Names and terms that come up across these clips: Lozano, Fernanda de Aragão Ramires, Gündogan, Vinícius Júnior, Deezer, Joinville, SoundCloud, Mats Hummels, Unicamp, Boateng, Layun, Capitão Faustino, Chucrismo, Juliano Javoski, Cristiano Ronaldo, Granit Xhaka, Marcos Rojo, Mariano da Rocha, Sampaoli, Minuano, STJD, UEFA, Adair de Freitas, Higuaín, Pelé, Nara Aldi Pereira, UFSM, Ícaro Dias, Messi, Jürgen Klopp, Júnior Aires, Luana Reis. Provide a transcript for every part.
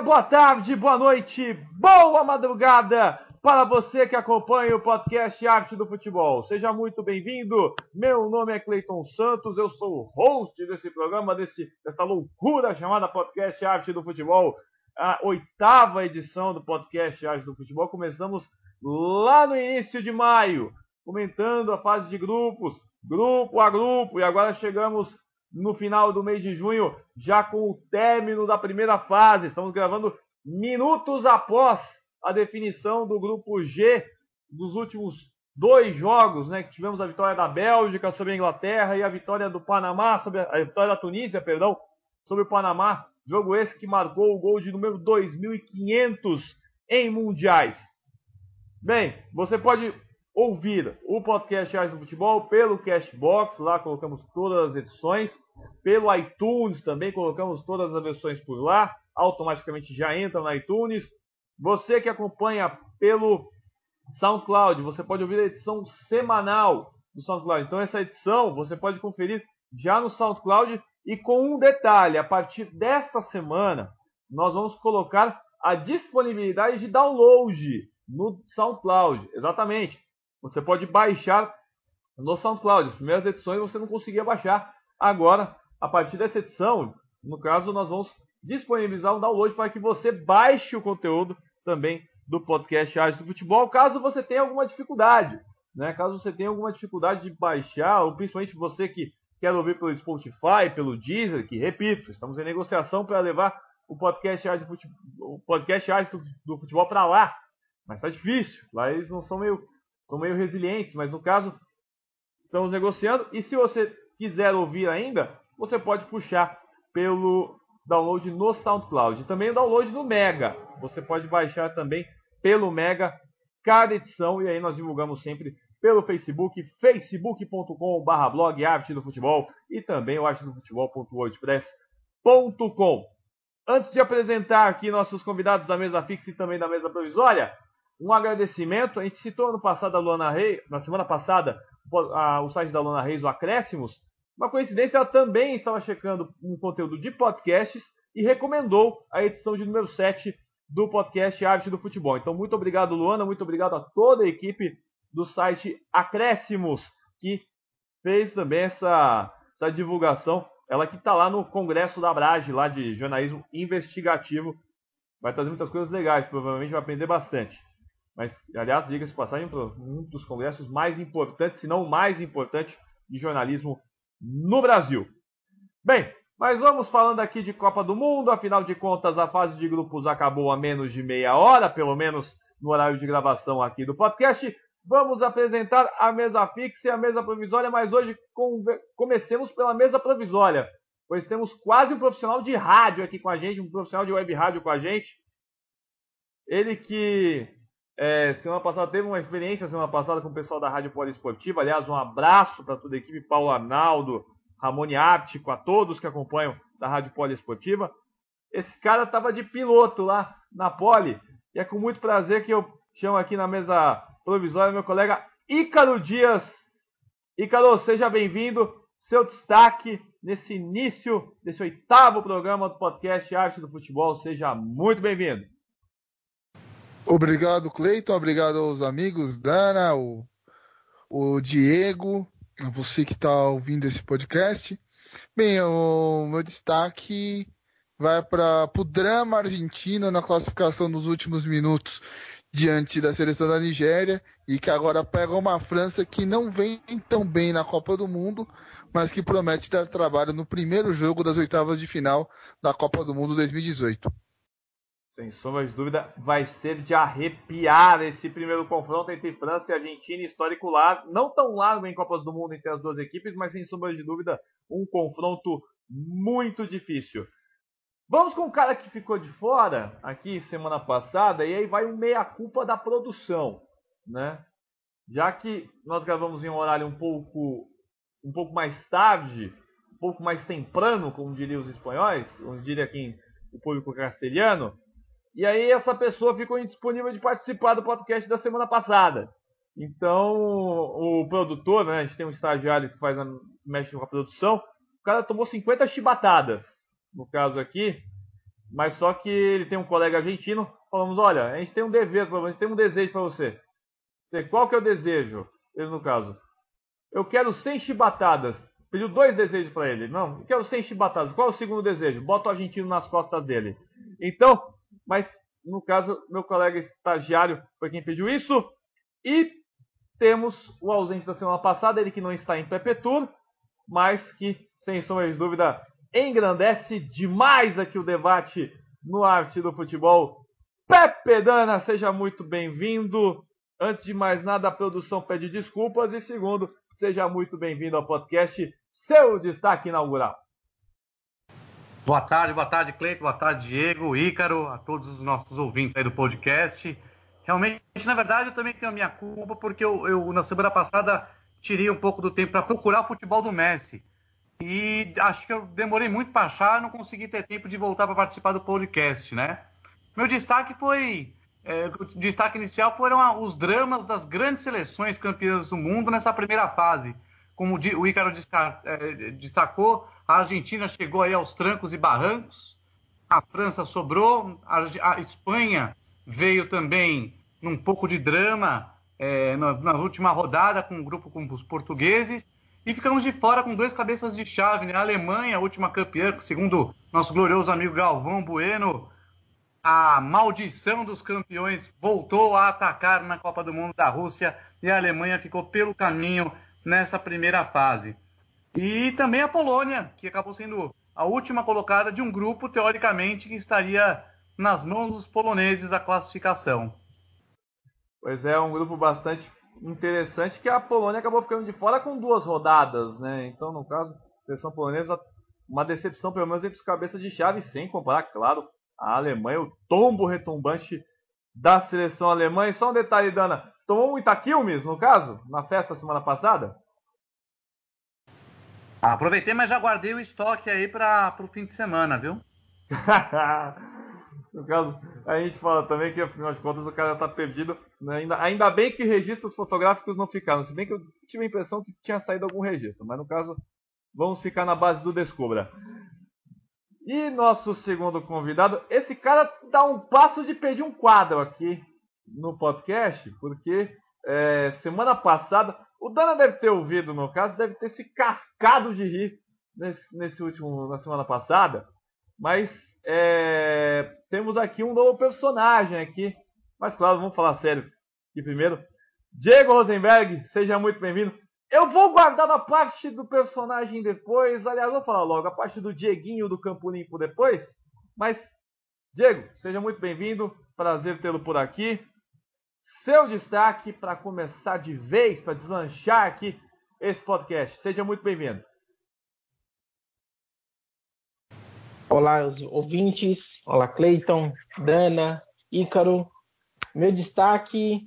dia, boa tarde, boa noite, boa madrugada para você que acompanha o podcast Arte do Futebol. Seja muito bem-vindo, meu nome é Cleiton Santos, eu sou o host desse programa, dessa loucura chamada podcast Arte do Futebol, a 8ª edição do podcast Arte do Futebol. Começamos lá no início de maio, comentando a fase de grupos, grupo a grupo, e agora chegamos no final do mês de junho, já com o término da primeira fase. Estamos gravando minutos após a definição do grupo G dos últimos 2 jogos, né? Que tivemos a vitória da Bélgica sobre a Inglaterra e a vitória do Panamá sobre a vitória da Tunísia, perdão, sobre o Panamá. Jogo esse que marcou o gol de número 2500 em mundiais. Bem, você pode ouvir o podcast Arte do Futebol pelo Cashbox, lá colocamos todas as edições, pelo iTunes também colocamos todas as versões por lá, automaticamente já entra no iTunes. Você que acompanha pelo SoundCloud, você pode ouvir a edição semanal do SoundCloud. Então essa edição você pode conferir já no SoundCloud e com um detalhe, a partir desta semana nós vamos colocar a disponibilidade de download no SoundCloud, exatamente. Você pode baixar no SoundCloud. As primeiras edições você não conseguia baixar. Agora, a partir dessa edição, no caso, nós vamos disponibilizar um download para que você baixe o conteúdo também do podcast Arte do Futebol, caso você tenha alguma dificuldade, né? Caso você tenha alguma dificuldade de baixar, ou principalmente você que quer ouvir pelo Spotify, pelo Deezer, que, repito, estamos em negociação para levar o podcast Arte do Futebol para lá. Mas tá difícil. Lá eles não são meio resilientes, mas no caso estamos negociando. E se você quiser ouvir ainda, você pode puxar pelo download no SoundCloud. E também o download no Mega. Você pode baixar também pelo Mega cada edição. E aí nós divulgamos sempre pelo Facebook, facebook.com.br Arte do Futebol e também o artedofutebol.wordpress.com. Antes de apresentar aqui nossos convidados da mesa fixa e também da mesa provisória, um agradecimento. A gente citou no passado a Luana Reis, na semana passada, o site da Luana Reis, o Acréscimos. Uma coincidência, ela também estava checando um conteúdo de podcasts e recomendou a edição de número 7 do podcast Arte do Futebol. Então, muito obrigado, Luana, muito obrigado a toda a equipe do site Acréscimos, que fez também essa divulgação. Ela que está lá no Congresso da Abrage, lá de jornalismo investigativo. Vai trazer muitas coisas legais, provavelmente vai aprender bastante. Mas, aliás, diga-se de passagem, um dos congressos mais importantes, se não o mais importante, de jornalismo no Brasil. Bem, mas vamos falando aqui de Copa do Mundo. Afinal de contas, a fase de grupos acabou há menos de meia hora, pelo menos no horário de gravação aqui do podcast. Vamos apresentar a mesa fixa e a mesa provisória, mas hoje comecemos pela mesa provisória, pois temos quase um profissional de rádio aqui com a gente, um profissional de web rádio com a gente. Ele que... semana passada teve uma experiência com o pessoal da Rádio Poli Esportiva. Aliás, um abraço para toda a equipe, Paulo Arnaldo, Ramone Áptico, a todos que acompanham da Rádio Poli Esportiva. Esse cara estava de piloto lá na Poli. E é com muito prazer que eu chamo aqui na mesa provisória meu colega Ícaro Dias. Ícaro, seja bem-vindo. Seu destaque nesse início desse 8º programa do podcast Arte do Futebol. Seja muito bem-vindo. Obrigado, Cleiton. Obrigado aos amigos, Dana, o Diego, você que está ouvindo esse podcast. Bem, o meu destaque vai para o drama argentino na classificação nos últimos minutos diante da seleção da Nigéria e que agora pega uma França que não vem tão bem na Copa do Mundo, mas que promete dar trabalho no primeiro jogo das oitavas de final da Copa do Mundo 2018. Sem sombra de dúvida, vai ser de arrepiar esse primeiro confronto entre França e Argentina, histórico largo, não tão largo em Copas do Mundo entre as duas equipes, mas sem sombra de dúvida, um confronto muito difícil. Vamos com o cara que ficou de fora aqui semana passada, e aí vai o meia-culpa da produção, né? Já que nós gravamos em um horário um pouco mais tarde, um pouco mais temprano, como diriam os espanhóis, como diria aqui o público castelhano. E aí essa pessoa ficou indisponível de participar do podcast da semana passada. Então o produtor, né, a gente tem um estagiário que mexe com a produção, o cara tomou 50 chibatadas, no caso aqui, Mas só que ele tem um colega argentino, falamos, olha, a gente tem um dever para você, a gente tem um desejo para você. Qual que é o desejo? Ele, no caso, eu quero 100 chibatadas. Pediu 2 desejos para ele. Não, eu quero 100 chibatadas. Qual é o segundo desejo? Bota o argentino nas costas dele. Então, mas no caso, meu colega estagiário foi quem pediu isso. E temos o ausente da semana passada, ele que não está em Pepe Tour, mas que, sem sombra de dúvida, engrandece demais aqui o debate no Arte do Futebol. Pepe Dana, seja muito bem-vindo. Antes de mais nada, a produção pede desculpas. E segundo, seja muito bem-vindo ao podcast. Seu destaque inaugural. Boa tarde, Cleiton, boa tarde, Diego, Ícaro, a todos os nossos ouvintes aí do podcast. Realmente, na verdade, eu também tenho a minha culpa, porque eu na semana passada tirei um pouco do tempo para procurar o futebol do Messi. E acho que eu demorei muito para achar, não consegui ter tempo de voltar para participar do podcast, né? Meu destaque foi... o destaque inicial foram os dramas das grandes seleções campeãs do mundo nessa primeira fase. Como o Ícaro destacou, a Argentina chegou aí aos trancos e barrancos, a França sobrou, a Espanha veio também num pouco de drama na última rodada com um grupo com os portugueses. E ficamos de fora com 2 cabeças de chave, né? A Alemanha, a última campeã, segundo nosso glorioso amigo Galvão Bueno, a maldição dos campeões voltou a atacar na Copa do Mundo da Rússia e a Alemanha ficou pelo caminho nessa primeira fase. E também a Polônia, que acabou sendo a última colocada de um grupo, teoricamente, que estaria nas mãos dos poloneses a classificação. Pois é, um grupo bastante interessante, que a Polônia acabou ficando de fora com 2 rodadas, né? Então, no caso, a seleção polonesa, uma decepção pelo menos entre os cabeças de chave, sem comparar, claro, a Alemanha, o tombo retumbante da seleção alemã. E só um detalhe, Dana, tomou muita Quilmes, no caso, na festa semana passada? Aproveitei, mas já guardei o estoque aí para o fim de semana, viu? No caso, a gente fala também que, afinal de contas, o cara tá perdido. Ainda bem que registros fotográficos não ficaram. Se bem que eu tive a impressão que tinha saído algum registro. Mas, no caso, vamos ficar na base do Descubra. E nosso segundo convidado, esse cara dá um passo de pedir um quadro aqui no podcast, porque semana passada, o Dana deve ter ouvido, no caso, deve ter se cascado de rir na semana passada, mas temos aqui um novo personagem aqui, mas claro, vamos falar sério aqui primeiro. Diego Rosenberg, seja muito bem-vindo. Eu vou guardar a parte do personagem depois, aliás, vou falar logo, a parte do Dieguinho do Campo Limpo depois, mas, Diego, seja muito bem-vindo, prazer tê-lo por aqui. Seu destaque para começar de vez, para deslanchar aqui esse podcast, seja muito bem-vindo. Olá, os ouvintes, olá, Cleiton, Dana, Ícaro, meu destaque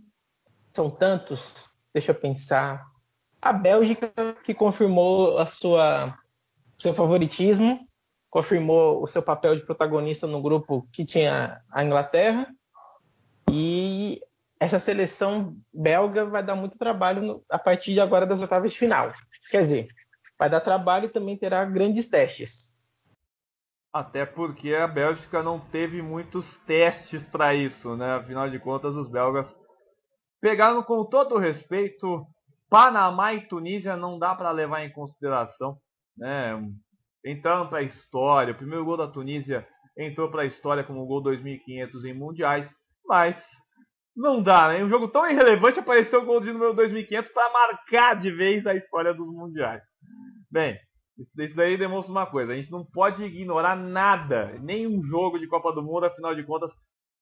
são tantos, deixa eu pensar... A Bélgica, que confirmou seu favoritismo, confirmou o seu papel de protagonista no grupo que tinha a Inglaterra. E essa seleção belga vai dar muito trabalho a partir de agora das oitavas de final. Quer dizer, vai dar trabalho e também terá grandes testes. Até porque a Bélgica não teve muitos testes para isso, né? Afinal de contas, os belgas pegaram com todo o respeito... Panamá e Tunísia não dá para levar em consideração, né? Entraram para a história, o primeiro gol da Tunísia entrou para a história como o gol 2500 em mundiais, mas não dá, né? Em um jogo tão irrelevante apareceu o gol de número 2500 para marcar de vez a história dos mundiais. Bem, isso daí demonstra uma coisa, a gente não pode ignorar nada, nenhum jogo de Copa do Mundo, afinal de contas,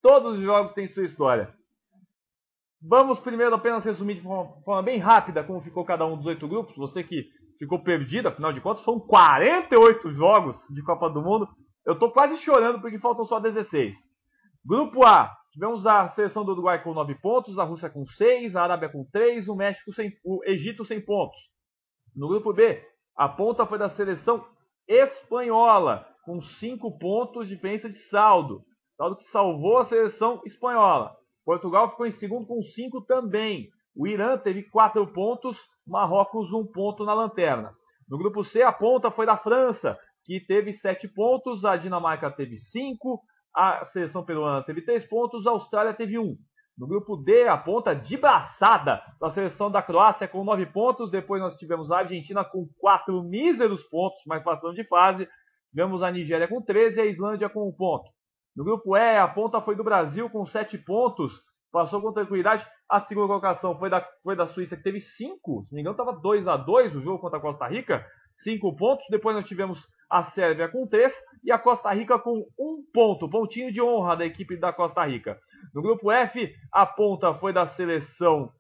todos os jogos têm sua história. Vamos primeiro apenas resumir de forma bem rápida como ficou cada um dos 8 grupos. Você que ficou perdido, afinal de contas, foram 48 jogos de Copa do Mundo. Eu estou quase chorando porque faltam só 16. Grupo A, tivemos a seleção do Uruguai com 9 pontos, a Rússia com 6, a Arábia com 3, o Egito sem pontos. No grupo B, a ponta foi da seleção espanhola, com 5 pontos de diferença de saldo. Saldo que salvou a seleção espanhola. Portugal ficou em segundo com 5 também. O Irã teve 4 pontos, Marrocos 1 ponto na lanterna. No grupo C, a ponta foi da França, que teve 7 pontos, a Dinamarca teve 5, A seleção peruana teve 3 pontos, a Austrália teve 1. No grupo D, a ponta de braçada da seleção da Croácia com 9 pontos. Depois nós tivemos a Argentina com 4 míseros pontos, mas passando de fase. Tivemos a Nigéria com 13 e a Islândia com 1 ponto. No grupo E, a ponta foi do Brasil com 7 pontos. Passou com tranquilidade. A segunda colocação foi da Suíça, que teve 5. Se não me engano, estava 2-2 o jogo contra a Costa Rica. 5 pontos. Depois nós tivemos a Sérvia com 3 e a Costa Rica com 1 ponto. Pontinho de honra da equipe da Costa Rica. No grupo F, a ponta foi da seleção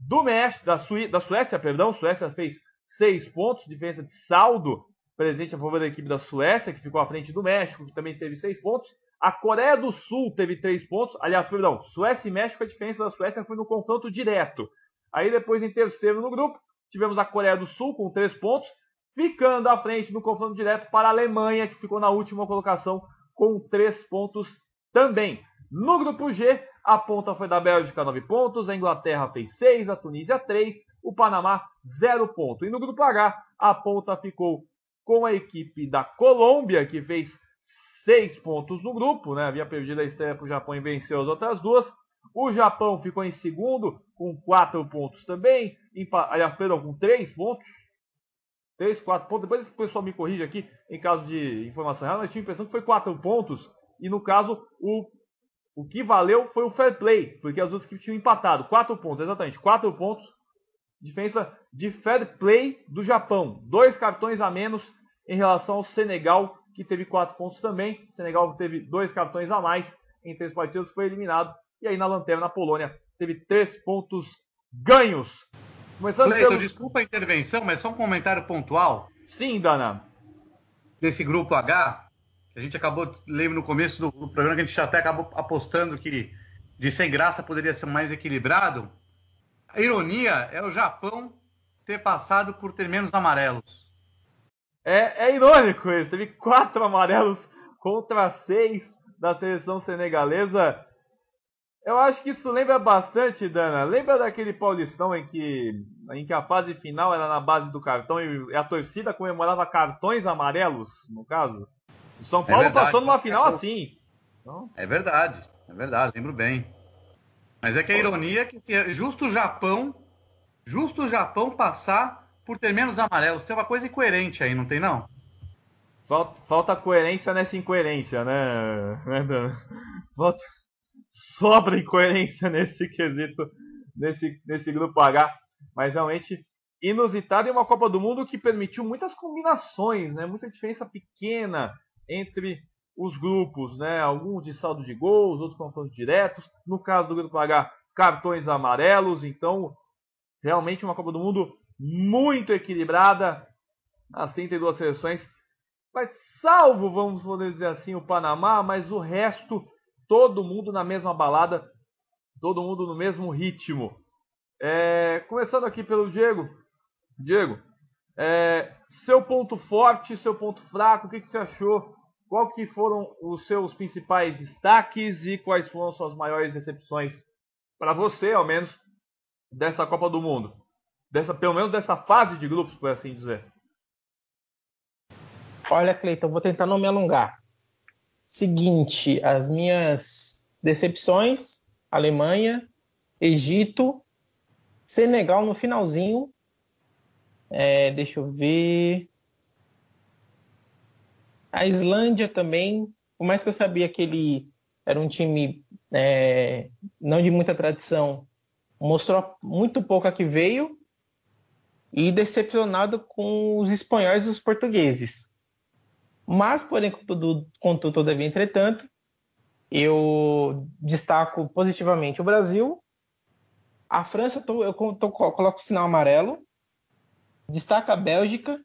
do México, da Suécia, perdão. Suécia fez 6 pontos, diferença de saldo presente a favor da equipe da Suécia, que ficou à frente do México, que também teve 6 pontos. A Coreia do Sul teve 3 pontos. Aliás, perdão, Suécia e México, a diferença da Suécia foi no confronto direto. Aí depois, em terceiro no grupo, tivemos a Coreia do Sul com 3 pontos, ficando à frente no confronto direto para a Alemanha, que ficou na última colocação com 3 pontos também. No grupo G, a ponta foi da Bélgica, 9 pontos, a Inglaterra fez 6, a Tunísia 3, o Panamá 0 ponto. E no grupo H, a ponta ficou com a equipe da Colômbia, que fez 6 pontos no grupo, né? Havia perdido a estreia para o Japão e venceu as outras duas. O Japão ficou em segundo, com 4 pontos também, aliás, perdão, com 3 pontos. 3, 4 pontos, depois o pessoal me corrige aqui, em caso de informação errada, mas tinha a impressão que foi 4 pontos, e no caso, o que valeu foi o fair play, porque as outras que tinham empatado. 4 pontos, exatamente. 4 pontos. Diferença de fair play do Japão. 2 cartões a menos em relação ao Senegal, que teve 4 pontos também. O Senegal teve 2 cartões a mais em 3 partidas, foi eliminado. E aí na lanterna, a Polônia teve 3 pontos ganhos. Começando Cleiton, desculpa a intervenção, mas só um comentário pontual. Sim, Dana. Desse grupo H... A gente acabou, lembro no começo do programa, que a gente até acabou apostando que de sem graça poderia ser mais equilibrado. A ironia é o Japão ter passado por ter menos amarelos. É irônico isso. Teve 4 amarelos contra 6 da seleção senegalesa. Eu acho que isso lembra bastante, Dana. Lembra daquele Paulistão em que a fase final era na base do cartão e a torcida comemorava cartões amarelos, no caso? O São Paulo passou numa final assim. Então... É verdade, lembro bem. Mas é que a ironia é que justo o Japão passar por ter menos amarelos. Tem uma coisa incoerente aí, não tem não? Falta coerência nessa incoerência, né, Dan? Sobra incoerência nesse quesito, nesse grupo H. Mas realmente... inusitado, e uma Copa do Mundo que permitiu muitas combinações, né? Muita diferença pequena entre os grupos, né? Alguns de saldo de gols, outros confrontos diretos. No caso do grupo H, cartões amarelos. Então, realmente uma Copa do Mundo muito equilibrada. As 32 seleções, mas salvo, vamos poder dizer assim, o Panamá, mas o resto, todo mundo na mesma balada, todo mundo no mesmo ritmo. Começando aqui pelo Diego, seu ponto forte, seu ponto fraco, o que você achou? Qual que foram os seus principais destaques e quais foram as suas maiores decepções para você, ao menos, dessa Copa do Mundo? Pelo menos dessa fase de grupos, por assim dizer. Olha, Cleiton, vou tentar não me alongar. Seguinte, as minhas decepções, Alemanha, Egito, Senegal no finalzinho. Deixa eu ver. A Islândia também. Por mais que eu sabia que ele era um time não de muita tradição, mostrou muito pouco a que veio. E decepcionado com os espanhóis e os portugueses. Mas, porém, contudo, todavia, entretanto, eu destaco positivamente o Brasil. A França, eu coloco o sinal amarelo. Destaca a Bélgica,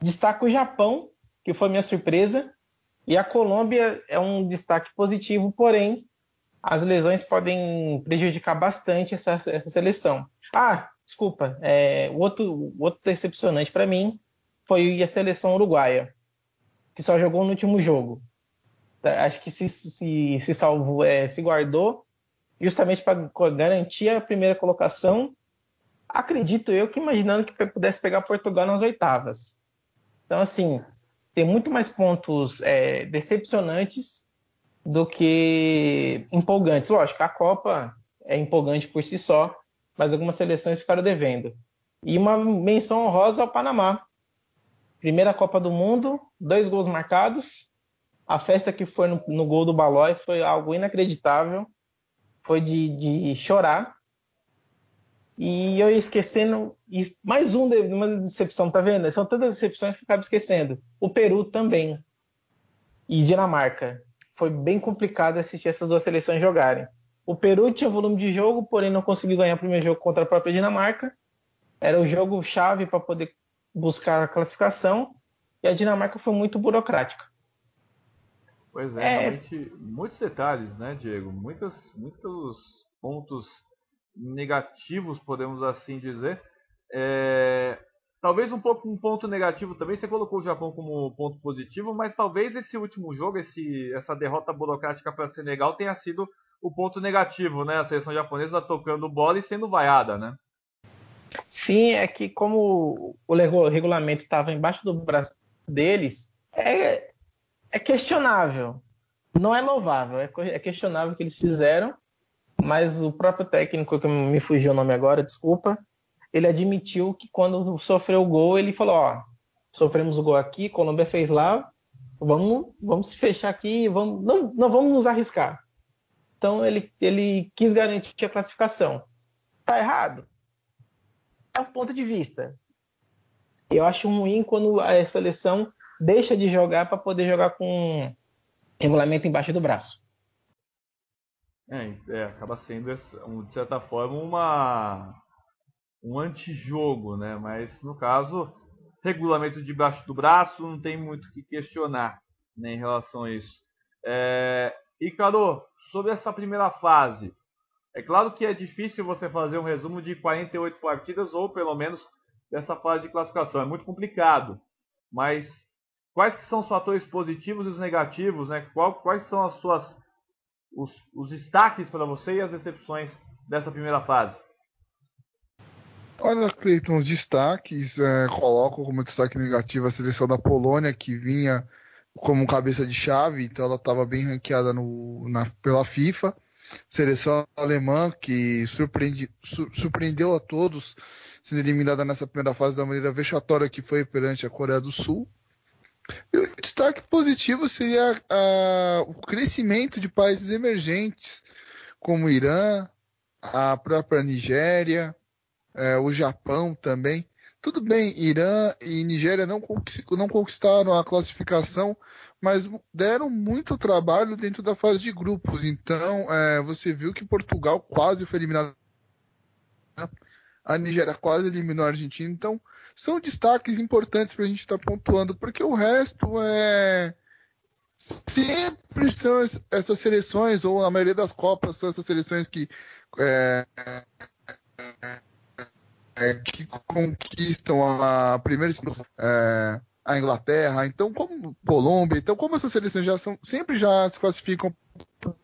destaca o Japão, que foi minha surpresa, e a Colômbia é um destaque positivo, porém, as lesões podem prejudicar bastante essa seleção. Ah, desculpa, o outro decepcionante para mim foi a seleção uruguaia, que só jogou no último jogo. Acho que se salvou, se guardou, justamente para garantir a primeira colocação. Acredito eu que imaginando que pudesse pegar Portugal nas oitavas. Então, assim, tem muito mais pontos decepcionantes do que empolgantes. Lógico, a Copa é empolgante por si só, mas algumas seleções ficaram devendo. E uma menção honrosa ao Panamá. Primeira Copa do Mundo, 2 gols marcados. A festa que foi no gol do Balói foi algo inacreditável. Foi de chorar. E eu ia esquecendo... E mais uma decepção, tá vendo? São tantas decepções que eu acabo esquecendo. O Peru também. E Dinamarca. Foi bem complicado assistir essas duas seleções jogarem. O Peru tinha volume de jogo, porém não conseguiu ganhar o primeiro jogo contra a própria Dinamarca. Era o jogo chave para poder buscar a classificação. E a Dinamarca foi muito burocrática. Pois é, realmente muitos detalhes, né, Diego? Muitos pontos negativos, podemos assim dizer. Talvez um ponto negativo também, você colocou o Japão como ponto positivo, mas talvez esse último jogo, essa derrota burocrática para Senegal tenha sido o ponto negativo, né? A seleção japonesa tocando bola e sendo vaiada, né? Sim, é que como o regulamento estava embaixo do braço deles, é questionável. Não é louvável, é questionável o que eles fizeram, mas o próprio técnico, que me fugiu o nome agora, desculpa, ele admitiu que quando sofreu o gol, ele falou, ó, sofremos o gol aqui, Colômbia fez lá, vamos fechar aqui, não vamos nos arriscar. Então ele quis garantir a classificação. Tá errado? É um ponto de vista. Eu acho ruim quando a seleção deixa de jogar para poder jogar com regulamento embaixo do braço. Acaba sendo, de certa forma, um antijogo, né? Mas, no caso, regulamento debaixo do braço, não tem muito o que questionar, né, em relação a isso. Ícaro, sobre essa primeira fase, é claro que é difícil você fazer um resumo de 48 partidas, ou pelo menos dessa fase de classificação, é muito complicado, mas quais que são os fatores positivos e os negativos, né? Quais são as os destaques para você e as decepções dessa primeira fase? Olha, Cleiton, os destaques, coloco como destaque negativo a seleção da Polônia, que vinha como cabeça de chave, então ela estava bem ranqueada pela FIFA. Seleção alemã, que surpreendeu a todos, sendo eliminada nessa primeira fase da maneira vexatória que foi perante a Coreia do Sul. E o destaque positivo seria o crescimento de países emergentes, como o Irã, a própria Nigéria, o Japão também. Tudo bem, Irã e Nigéria não conquistaram a classificação, mas deram muito trabalho dentro da fase de grupos. Então, você viu que Portugal quase foi eliminado. A Nigéria quase eliminou a Argentina. Então, são destaques importantes para a gente estar pontuando, porque o resto sempre são essas seleções, ou a maioria das Copas são essas seleções que conquistam a primeira a Inglaterra, então como Colômbia, então como essas seleções sempre já se classificam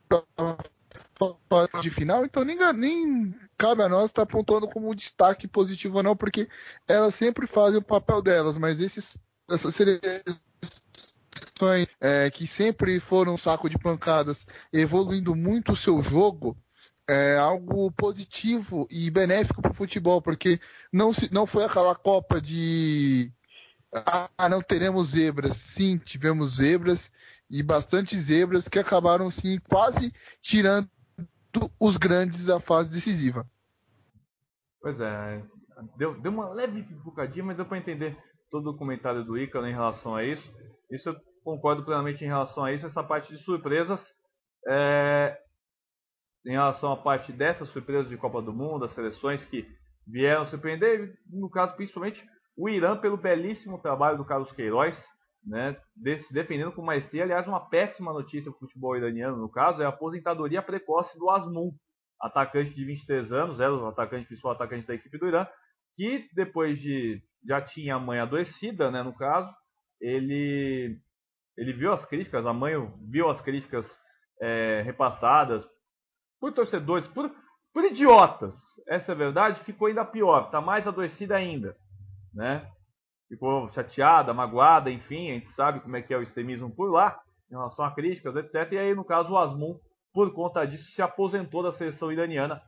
para de final, então nem cabe a nós estar apontando como destaque positivo ou não, porque elas sempre fazem o papel delas, mas essas seleções que sempre foram um saco de pancadas, evoluindo muito o seu jogo, é algo positivo e benéfico para o futebol, porque não foi aquela Copa de não teremos zebras. Sim, tivemos zebras e bastante zebras que acabaram sim quase tirando os grandes da fase decisiva. Pois é, deu uma leve bocadinha, mas deu para entender todo o comentário do Ícaro em relação a isso. Isso eu concordo plenamente em relação a isso, essa parte de surpresas. Em relação à parte dessas surpresas de Copa do Mundo, as seleções que vieram surpreender, no caso principalmente o Irã, pelo belíssimo trabalho do Carlos Queiroz, né, se defendendo com maestria. Aliás, uma péssima notícia para o futebol iraniano, no caso, é a aposentadoria precoce do Azmoun, atacante de 23 anos, era o principal atacante da equipe do Irã, que depois de já tinha a mãe adoecida, né, no caso, ele viu as críticas, a mãe viu as críticas repassadas, por torcedores, por idiotas, essa é a verdade, ficou ainda pior, está mais adoecida ainda, né? Ficou chateada, magoada, enfim, a gente sabe como é que é o extremismo por lá, em relação a críticas, etc. E aí, no caso, o Azmoun, por conta disso, se aposentou da seleção iraniana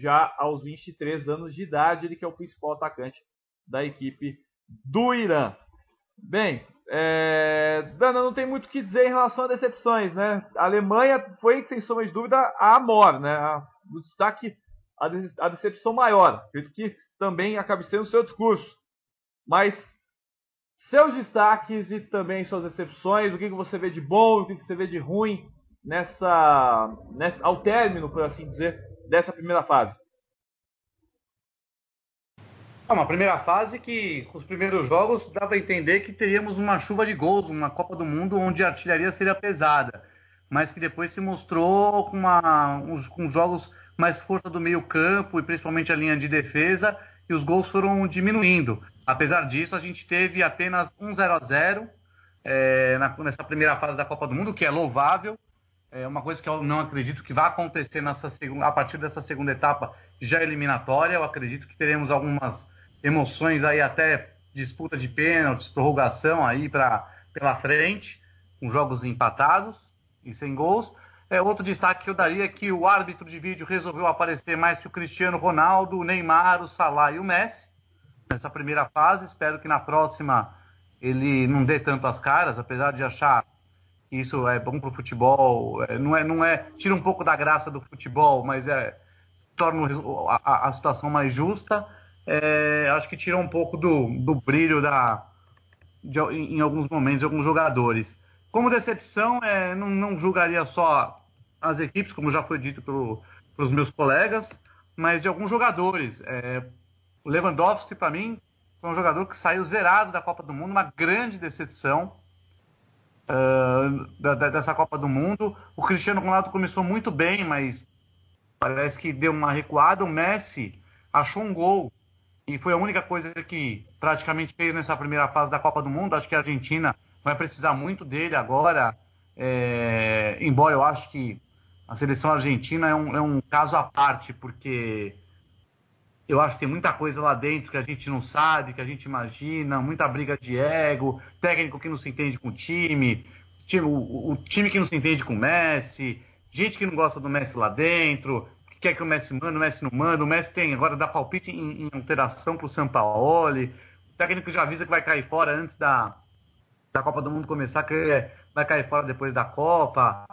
já aos 23 anos de idade, ele que é o principal atacante da equipe do Irã. Bem, Dana, não tem muito o que dizer em relação a decepções, né? A Alemanha foi, sem sombra de dúvida, a maior, né? O destaque, a decepção maior. Acredito que também acabe sendo o seu discurso. Mas seus destaques e também suas decepções, o que você vê de bom, o que você vê de ruim ao término, por assim dizer, dessa primeira fase. É uma primeira fase que, com os primeiros jogos, dava a entender que teríamos uma chuva de gols, uma Copa do Mundo onde a artilharia seria pesada, mas que depois se mostrou com jogos mais força do meio campo e principalmente a linha de defesa, e os gols foram diminuindo. Apesar disso, a gente teve apenas um 0-0 nessa primeira fase da Copa do Mundo, que é louvável. É uma coisa que eu não acredito que vai acontecer a partir dessa segunda etapa já eliminatória. Eu acredito que teremos algumas emoções aí, até disputa de pênaltis, prorrogação aí pela frente, com jogos empatados e sem gols. Outro destaque que eu daria é que o árbitro de vídeo resolveu aparecer mais que o Cristiano Ronaldo, o Neymar, o Salah e o Messi nessa primeira fase. Espero que na próxima ele não dê tanto as caras, apesar de achar que isso é bom para o futebol. Tira um pouco da graça do futebol, mas torna a situação mais justa. Acho que tira um pouco do brilho em alguns momentos, alguns jogadores. Como decepção, não julgaria só as equipes, como já foi dito pelos meus colegas, mas de alguns jogadores. O Lewandowski, para mim, foi um jogador que saiu zerado da Copa do Mundo, uma grande decepção dessa Copa do Mundo. O Cristiano Ronaldo começou muito bem, mas parece que deu uma recuada. O Messi achou um gol e foi a única coisa que praticamente fez nessa primeira fase da Copa do Mundo. Acho que a Argentina vai precisar muito dele agora, embora eu acho que a seleção argentina é um caso à parte, porque eu acho que tem muita coisa lá dentro que a gente não sabe, que a gente imagina, muita briga de ego, técnico que não se entende com o time, o time que não se entende com o Messi, gente que não gosta do Messi lá dentro, que quer que o Messi manda, o Messi não manda, o Messi agora dá palpite em alteração para o Sampaoli, o técnico já avisa que vai cair fora antes da Copa do Mundo começar, que vai cair fora depois da Copa.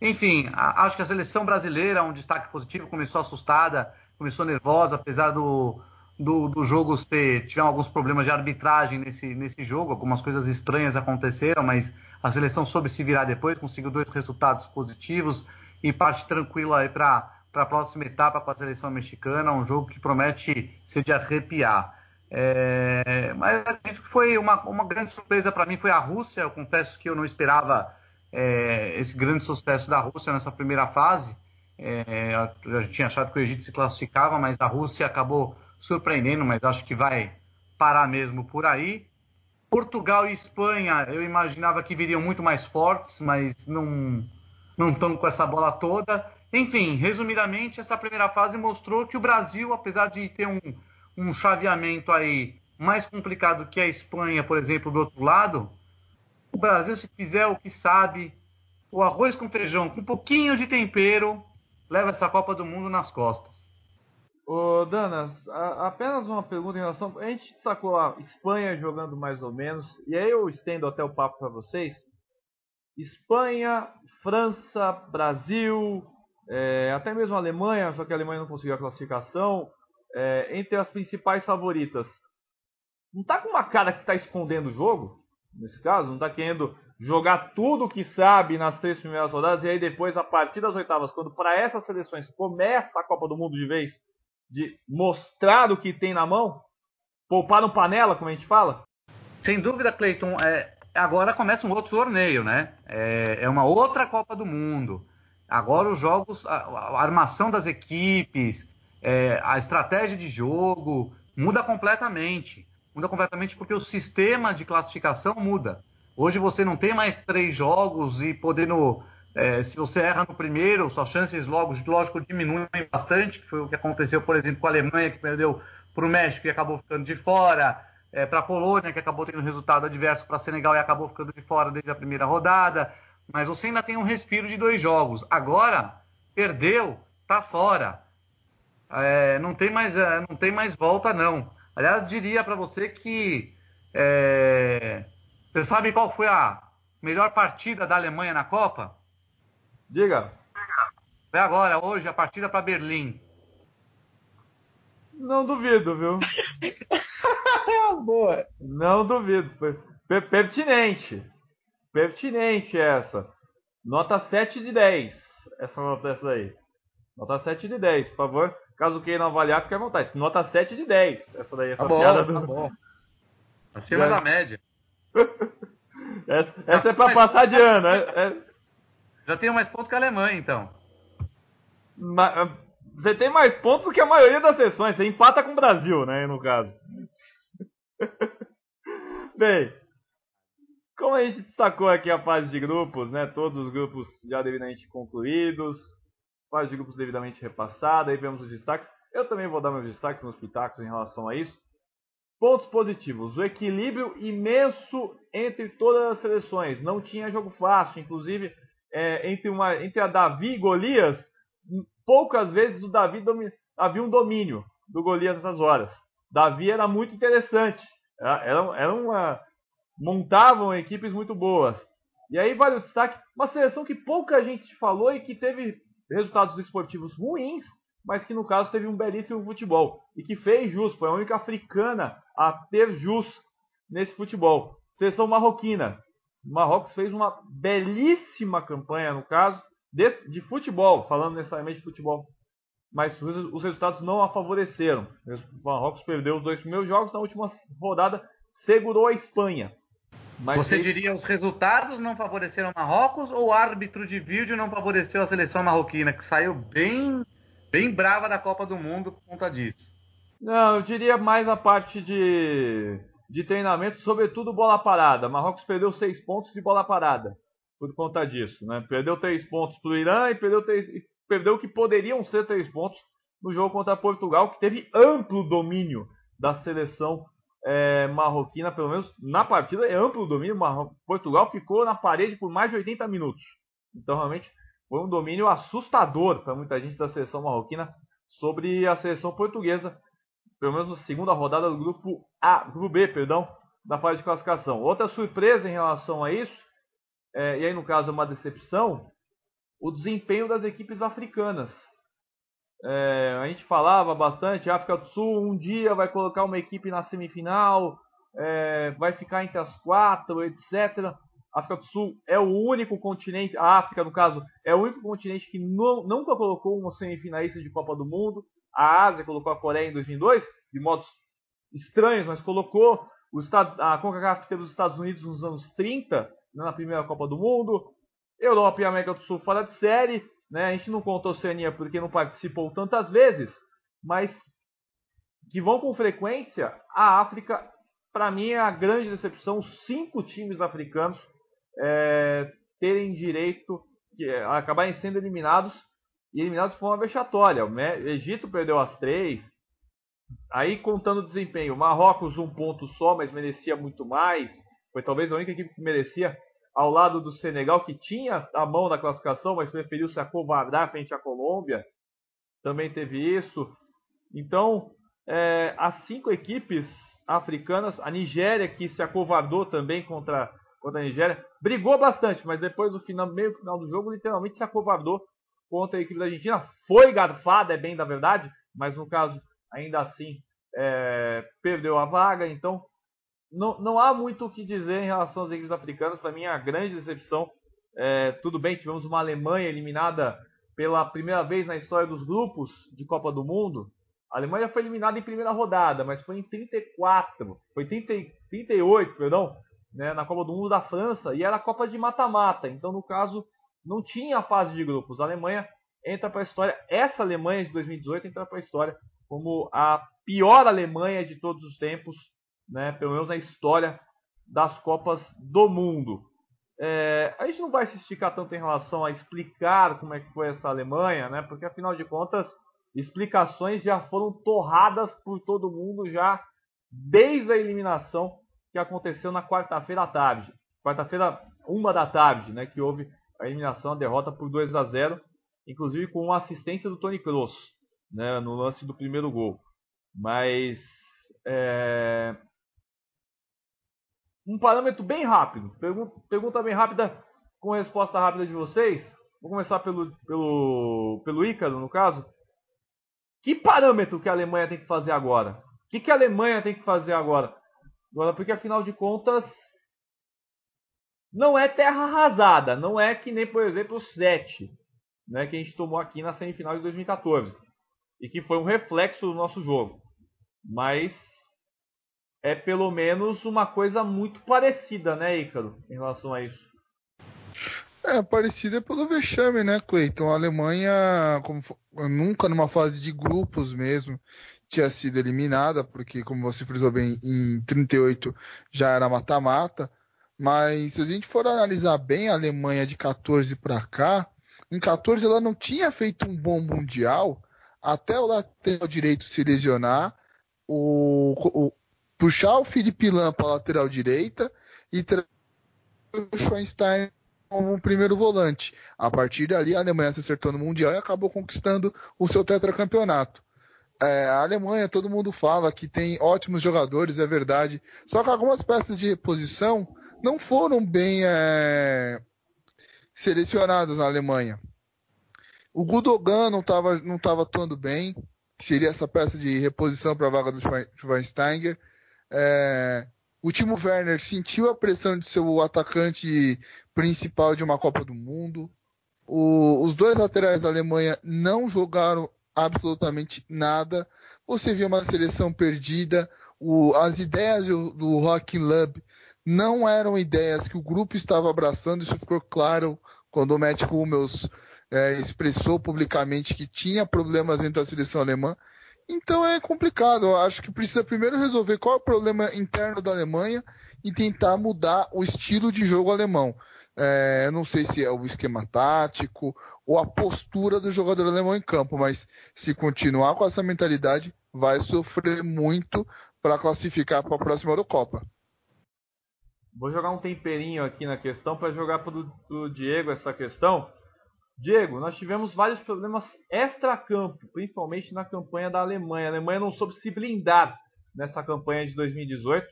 Enfim, acho que a seleção brasileira, um destaque positivo, começou assustada, começou nervosa, apesar do jogo tiveram alguns problemas de arbitragem nesse jogo, algumas coisas estranhas aconteceram, mas a seleção soube se virar depois, conseguiu 2 resultados positivos e parte tranquila aí para a próxima etapa com a seleção mexicana, um jogo que promete ser de arrepiar. Mas acredito que foi uma grande surpresa para mim foi a Rússia. Eu confesso que eu não esperava esse grande sucesso da Rússia nessa primeira fase. A gente tinha achado que o Egito se classificava, mas a Rússia acabou surpreendendo, mas acho que vai parar mesmo por aí. Portugal e Espanha, eu imaginava que viriam muito mais fortes, mas não estão com essa bola toda. Enfim, resumidamente, essa primeira fase mostrou que o Brasil, apesar de ter um chaveamento aí mais complicado que a Espanha, por exemplo, do outro lado, o Brasil, se fizer o que sabe, o arroz com feijão, com um pouquinho de tempero, leva essa Copa do Mundo nas costas. Ô, Dana, apenas uma pergunta em relação... A gente destacou a Espanha jogando mais ou menos, e aí eu estendo até o papo para vocês. Espanha, França, Brasil, até mesmo a Alemanha, só que a Alemanha não conseguiu a classificação... entre as principais favoritas, não está com uma cara que está escondendo o jogo? Nesse caso, não está querendo jogar tudo o que sabe nas 3 primeiras rodadas e aí depois, a partir das oitavas, quando para essas seleções começa a Copa do Mundo de vez, de mostrar o que tem na mão, poupar no panela, como a gente fala? Sem dúvida, Cleiton, agora começa um outro torneio, né? É uma outra Copa do Mundo. Agora os jogos, a armação das equipes, a estratégia de jogo muda completamente. Muda completamente porque o sistema de classificação muda. Hoje você não tem mais 3 jogos e podendo... se você erra no primeiro, suas chances, lógico, diminuem bastante, que foi o que aconteceu, por exemplo, com a Alemanha, que perdeu para o México e acabou ficando de fora, para a Polônia, que acabou tendo resultado adverso para Senegal e acabou ficando de fora desde a primeira rodada, mas você ainda tem um respiro de 2 jogos. Agora, perdeu, tá fora. Não tem mais volta, não. Aliás, diria para você que... Você sabe qual foi a melhor partida da Alemanha na Copa? Diga. Foi agora, hoje, a partida para Berlim. Não duvido, viu? Boa. Não duvido. Pertinente essa. Nota 7 de 10. Essa nota essa aí. Nota 7 de 10, por favor. Caso queira avaliar, fique à vontade. Nota 7 de 10. Essa daí, essa tá piada. Bom, tá bom. Acima da média. Essa é pra passar de ano. Já tenho mais pontos que a Alemanha, então. Você tem mais pontos do que a maioria das sessões. Você empata com o Brasil, né, no caso. Bem, como a gente destacou aqui a fase de grupos, né? Todos os grupos já devidamente concluídos. Fase de grupos devidamente repassada. Aí vemos os destaques. Eu também vou dar meus destaques, meus pitacos em relação a isso. Pontos positivos. O equilíbrio imenso entre todas as seleções. Não tinha jogo fácil. Inclusive, entre a Davi e Golias, poucas vezes o Davi havia um domínio do Golias nessas horas. Davi era muito interessante. Montavam equipes muito boas. E aí vale o destaque. Uma seleção que pouca gente falou e que teve resultados esportivos ruins, mas que no caso teve um belíssimo futebol. E que fez jus, foi a única africana a ter jus nesse futebol. Seleção marroquina. O Marrocos fez uma belíssima campanha, no caso, de futebol, falando necessariamente de futebol. Mas os resultados não a favoreceram. O Marrocos perdeu os 2 primeiros jogos, na última rodada segurou a Espanha. Mas você diria os resultados não favoreceram o Marrocos ou o árbitro de vídeo não favoreceu a seleção marroquina, que saiu bem... bem brava da Copa do Mundo por conta disso? Não, eu diria mais a parte de treinamento, sobretudo bola parada. Marrocos perdeu 6 pontos de bola parada por conta disso, né? Perdeu 3 pontos para o Irã e perdeu o que poderiam ser 3 pontos no jogo contra Portugal, que teve amplo domínio da seleção marroquina, pelo menos na partida, amplo domínio. Portugal ficou na parede por mais de 80 minutos. Então, realmente... foi um domínio assustador para muita gente da seleção marroquina sobre a seleção portuguesa, pelo menos na segunda rodada do grupo B, da fase de classificação. Outra surpresa em relação a isso, e aí no caso é uma decepção, o desempenho das equipes africanas. A gente falava bastante, a África do Sul um dia vai colocar uma equipe na semifinal, vai ficar entre as 4, etc. A África do Sul é o único continente, a África no caso, é o único continente que nunca colocou um semifinalista de Copa do Mundo. A Ásia colocou a Coreia em 2002, de modos estranhos, mas colocou. A CONCACAF teve os Estados Unidos nos anos 30, na primeira Copa do Mundo. Europa e América do Sul fora de série, né? A gente não conta a Oceania porque não participou tantas vezes, mas que vão com frequência a África. Para mim é a grande decepção, 5 times africanos terem direito a acabarem sendo eliminados, e eliminados de forma vexatória. O Egito perdeu as 3, aí contando o desempenho, Marrocos 1 ponto só, mas merecia muito mais, foi talvez a única equipe que merecia, ao lado do Senegal, que tinha a mão na classificação, mas preferiu se acovardar frente à Colômbia, também teve isso. Então, as 5 equipes africanas, a Nigéria, que se acovardou também contra a Nigéria, brigou bastante, mas depois do meio final do jogo, literalmente se acovardou contra a equipe da Argentina, foi garfada, é bem da verdade, mas no caso, ainda assim, perdeu a vaga. Então, não há muito o que dizer em relação às equipes africanas. Para mim, é a grande decepção. Tudo bem, tivemos uma Alemanha eliminada pela primeira vez na história dos grupos de Copa do Mundo. A Alemanha foi eliminada em primeira rodada, mas foi em 38, né, na Copa do Mundo da França, e era a Copa de mata-mata. Então, no caso, não tinha a fase de grupos. A Alemanha entra para a história, essa Alemanha de 2018 entra para a história como a pior Alemanha de todos os tempos, né, pelo menos na história das Copas do Mundo. A gente não vai se esticar tanto em relação a explicar como é que foi essa Alemanha, né, porque, afinal de contas, explicações já foram torradas por todo mundo já desde a eliminação que aconteceu na quarta-feira à tarde. Quarta-feira, 1 da tarde, né, que houve a eliminação, a derrota por 2-0, inclusive com uma assistência do Toni Kroos, né, no lance do primeiro gol. Mas um parâmetro bem rápido, pergunta bem rápida com resposta rápida de vocês. Vou começar pelo Ícaro, no caso. Que parâmetro que a Alemanha tem que fazer agora? O que a Alemanha tem que fazer agora? Agora, porque afinal de contas, não é terra arrasada. Não é que nem, por exemplo, o 7, né, que a gente tomou aqui na semifinal de 2014. E que foi um reflexo do nosso jogo. Mas é pelo menos uma coisa muito parecida, né, Ícaro, em relação a isso. É, parecida pelo vexame, né, Cleiton? A Alemanha, como nunca numa fase de grupos mesmo, tinha sido eliminada, porque, como você frisou bem, em 38 já era mata-mata. Mas se a gente for analisar bem a Alemanha de 14 para cá, em 14 ela não tinha feito um bom mundial, até o lateral direito se lesionar, puxar o Philipp Lahm para a lateral direita e trazer o Schweinsteiger como um primeiro volante. A partir dali, a Alemanha se acertou no Mundial e acabou conquistando o seu tetracampeonato. A Alemanha, todo mundo fala que tem ótimos jogadores, é verdade. Só que algumas peças de reposição não foram bem selecionadas na Alemanha. O Gündogan não estava atuando bem, que seria essa peça de reposição para a vaga do Schweinsteiger. O Timo Werner sentiu a pressão de ser o atacante principal de uma Copa do Mundo. Os dois laterais da Alemanha não jogaram absolutamente nada. Você viu uma seleção perdida. As ideias do Joachim Löw não eram ideias que o grupo estava abraçando. Isso ficou claro quando o Mats Hummels expressou publicamente que tinha problemas dentro da seleção alemã. Então é complicado. Eu acho que precisa primeiro resolver qual é o problema interno da Alemanha e tentar mudar o estilo de jogo alemão. Eu não sei se é o esquema tático ou a postura do jogador alemão em campo, mas se continuar com essa mentalidade, vai sofrer muito para classificar para a próxima Eurocopa. Vou jogar um temperinho aqui na questão para jogar para o Diego essa questão. Diego, nós tivemos vários problemas extra-campo, principalmente na campanha da Alemanha. A Alemanha não soube se blindar nessa campanha de 2018.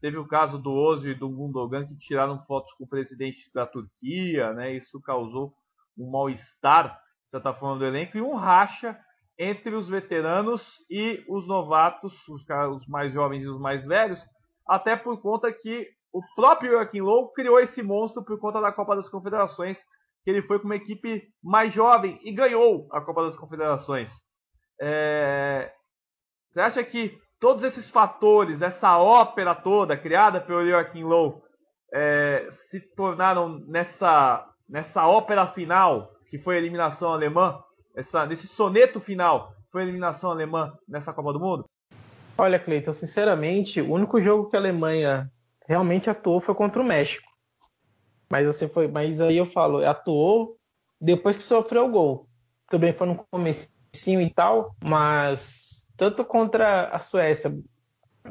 Teve o caso do Özil e do Gündogan, que tiraram fotos com o presidente da Turquia, né? Isso causou um mal-estar, já está falando do elenco, e um racha entre os veteranos e os novatos, os mais jovens e os mais velhos, até por conta que o próprio Joachim Löw criou esse monstro por conta da Copa das Confederações, que ele foi com uma equipe mais jovem e ganhou a Copa das Confederações. Você acha que todos esses fatores, essa ópera toda criada pelo Joachim Löw, se tornaram nessa ópera final, que foi a eliminação alemã, nesse soneto final, foi a eliminação alemã nessa Copa do Mundo? Olha, Cleiton, sinceramente, o único jogo que a Alemanha realmente atuou foi contra o México. Mas aí eu falo, atuou depois que sofreu o gol. Também foi no comecinho e tal, mas tanto contra a Suécia,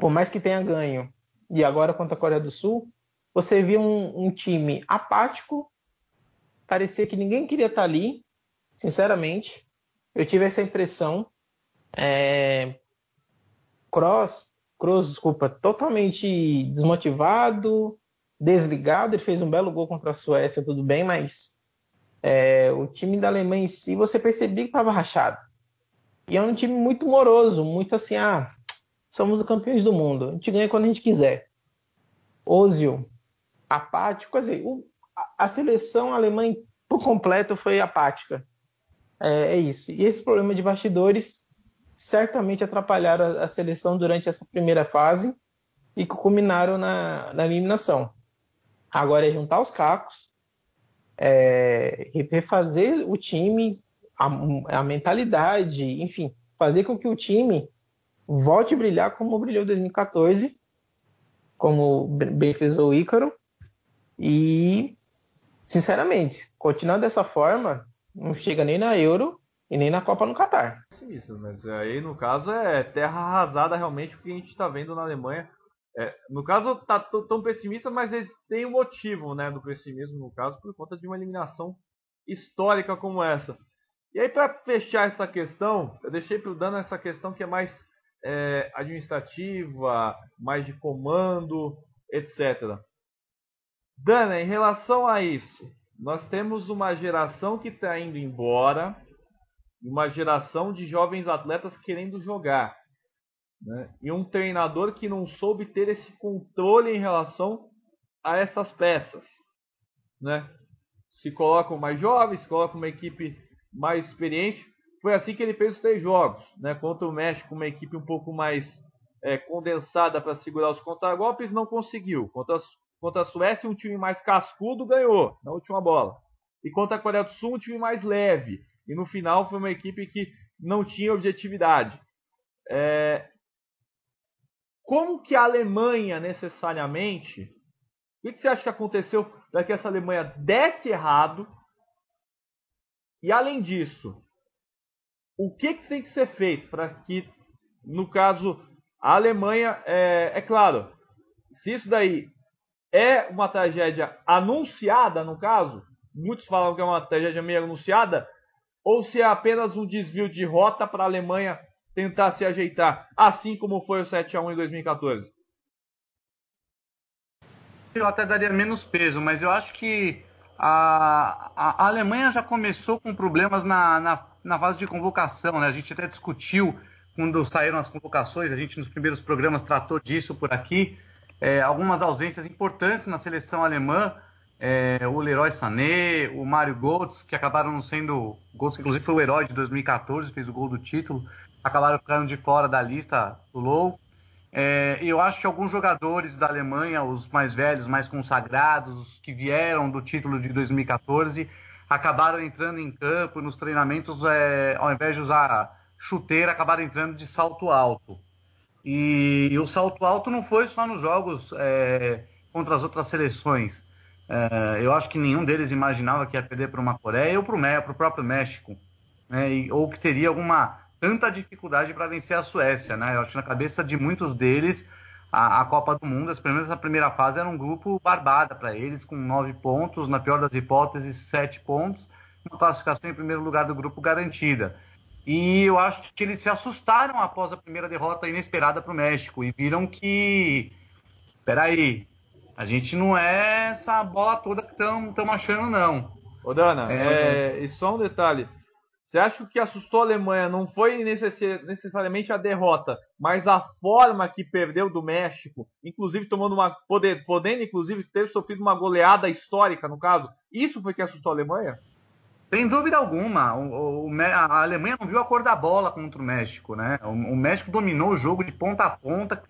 por mais que tenha ganho, e agora contra a Coreia do Sul, você via um time apático, parecia que ninguém queria estar ali, sinceramente. Eu tive essa impressão. Kroos, totalmente desmotivado, desligado, ele fez um belo gol contra a Suécia, tudo bem, mas o time da Alemanha em si, você percebia que estava rachado. E é um time muito moroso, muito assim, somos os campeões do mundo, a gente ganha quando a gente quiser. Özil, apático, quer dizer, a seleção alemã por completo foi apática. É isso. E esse problema de bastidores certamente atrapalharam a seleção durante essa primeira fase e que culminaram na eliminação. Agora é juntar os cacos, refazer o time, a mentalidade, enfim, fazer com que o time volte a brilhar como brilhou em 2014, como bem fez o Ícaro, e, sinceramente, continuar dessa forma, não chega nem na Euro e nem na Copa no Catar. Isso, mas aí, no caso, é terra arrasada realmente o que a gente está vendo na Alemanha, No caso, tá tão pessimista, mas eles têm um motivo, né, do pessimismo, no caso, por conta de uma eliminação histórica como essa. E aí, para fechar essa questão, eu deixei para o Dana essa questão que é mais administrativa, mais de comando, etc. Dana, em relação a isso, nós temos uma geração que está indo embora, uma geração de jovens atletas querendo jogar, né? E um treinador que não soube ter esse controle em relação a essas peças, né? Se colocam mais jovens, colocam uma equipe mais experiente. Foi assim que ele fez os 3 jogos, né? Contra o México, uma equipe um pouco mais condensada para segurar os contragolpes, não conseguiu. Contra a Suécia, um time mais cascudo ganhou na última bola. E contra a Coreia do Sul, um time mais leve. E no final foi uma equipe que não tinha objetividade. Como que a Alemanha, necessariamente... O que você acha que aconteceu para que essa Alemanha desse errado? E, além disso, o que tem que ser feito para que, no caso, a Alemanha... É claro, se isso daí é uma tragédia anunciada, no caso, muitos falam que é uma tragédia meio anunciada, ou se é apenas um desvio de rota para a Alemanha tentar se ajeitar, assim como foi o 7-1 em 2014? Eu até daria menos peso, mas eu acho que a Alemanha já começou com problemas na fase de convocação, né? A gente até discutiu quando saíram as convocações, a gente nos primeiros programas tratou disso por aqui, algumas ausências importantes na seleção alemã, o Leroy Sané, o Mário Götze, que acabaram não sendo... Götze, inclusive, foi o herói de 2014, fez o gol do título, acabaram ficando de fora da lista do Löw. Eu acho que alguns jogadores da Alemanha, os mais velhos, mais consagrados, os que vieram do título de 2014, acabaram entrando em campo, nos treinamentos, ao invés de usar chuteira, acabaram entrando de salto alto. E o salto alto não foi só nos jogos contra as outras seleções. Eu acho que nenhum deles imaginava que ia perder para uma Coreia ou para o próprio México, né? Ou que teria tanta dificuldade para vencer a Suécia, né? Eu acho que na cabeça de muitos deles, a Copa do Mundo, pelo menos na primeira fase, era um grupo barbada para eles, com 9 pontos, na pior das hipóteses, 7 pontos, uma classificação em primeiro lugar do grupo garantida. E eu acho que eles se assustaram após a primeira derrota inesperada para o México e viram que, peraí, a gente não é essa bola toda que estamos achando, não. Ô, Dana, e só um detalhe. Você acha que o que assustou a Alemanha não foi necessariamente a derrota, mas a forma que perdeu do México, inclusive tomando podendo inclusive ter sofrido uma goleada histórica, no caso? Isso foi que assustou a Alemanha? Sem dúvida alguma. A Alemanha não viu a cor da bola contra o México, né? O México dominou o jogo de ponta a ponta,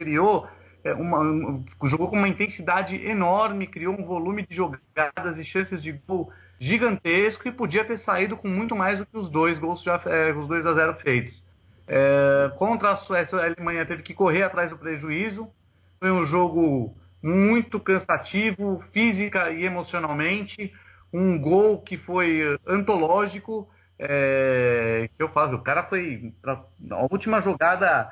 jogou com uma intensidade enorme, criou um volume de jogadas e chances de gol gigantesco e podia ter saído com muito mais do que os 2 gols, os 2-0 feitos. Contra a Suécia, a Alemanha teve que correr atrás do prejuízo. Foi um jogo muito cansativo, física e emocionalmente. Um gol que foi antológico. O cara foi... A última jogada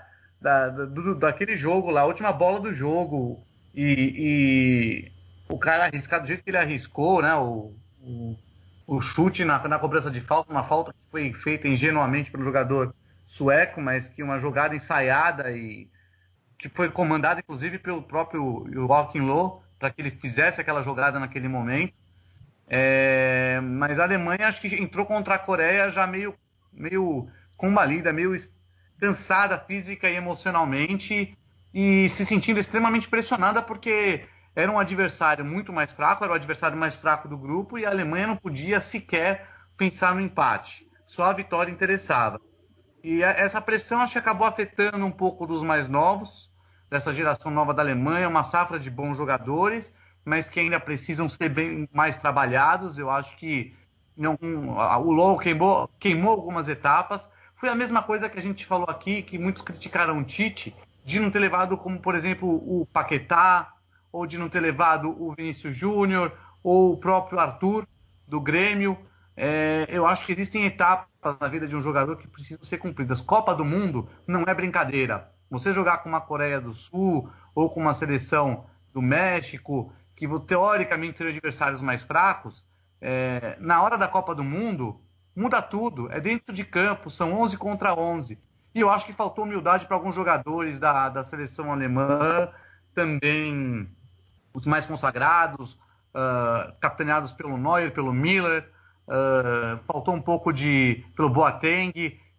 daquele jogo lá, a última bola do jogo, e o cara arriscar do jeito que ele arriscou, né? O chute na cobrança de falta, uma falta que foi feita ingenuamente pelo jogador sueco, mas que uma jogada ensaiada e que foi comandada inclusive pelo próprio Joachim Löw para que ele fizesse aquela jogada naquele momento. Mas a Alemanha acho que entrou contra a Coreia já meio combalida, meio cansada física e emocionalmente e se sentindo extremamente pressionada porque era um adversário muito mais fraco, era o adversário mais fraco do grupo e a Alemanha não podia sequer pensar no empate, só a vitória interessava. E essa pressão acho que acabou afetando um pouco dos mais novos, dessa geração nova da Alemanha, uma safra de bons jogadores, mas que ainda precisam ser bem mais trabalhados. Eu acho que o Löw queimou algumas etapas. Foi a mesma coisa que a gente falou aqui, que muitos criticaram o Tite, de não ter levado como, por exemplo, o Paquetá, ou de não ter levado o Vinícius Júnior, ou o próprio Arthur, do Grêmio. Eu acho que existem etapas na vida de um jogador que precisam ser cumpridas. Copa do Mundo não é brincadeira. Você jogar com uma Coreia do Sul ou com uma seleção do México, que teoricamente seriam adversários mais fracos, na hora da Copa do Mundo, muda tudo. É dentro de campo, são 11 contra 11. E eu acho que faltou humildade para alguns jogadores da seleção alemã, também os mais consagrados, capitaneados pelo Neuer, pelo Miller. Faltou um pouco pelo Boateng,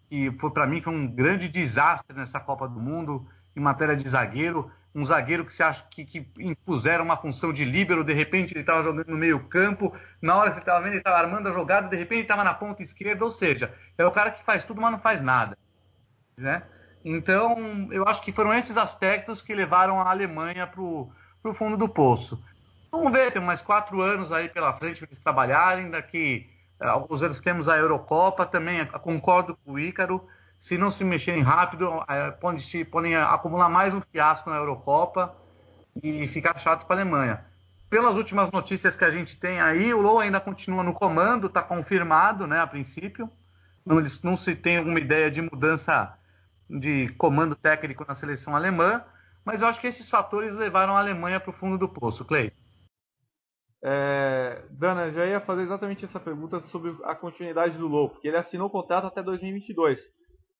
que para mim foi um grande desastre nessa Copa do Mundo, em matéria de zagueiro. Um zagueiro que se acha que impuseram uma função de líbero, de repente ele estava jogando no meio campo, na hora que você estava vendo ele estava armando a jogada, de repente ele estava na ponta esquerda, ou seja, é o cara que faz tudo, mas não faz nada, né? Então, eu acho que foram esses aspectos que levaram a Alemanha para o fundo do poço. Vamos ver, tem mais 4 anos aí pela frente para eles trabalharem, daqui a alguns anos temos a Eurocopa, também concordo com o Ícaro. Se não se mexerem rápido, podem acumular mais um fiasco na Eurocopa e ficar chato para a Alemanha. Pelas últimas notícias que a gente tem aí, o Löw ainda continua no comando, está confirmado, né, a princípio. Não se tem alguma ideia de mudança de comando técnico na seleção alemã, mas eu acho que esses fatores levaram a Alemanha para o fundo do poço, Clay. Dana, já ia fazer exatamente essa pergunta sobre a continuidade do Löw, porque ele assinou o contrato até 2022.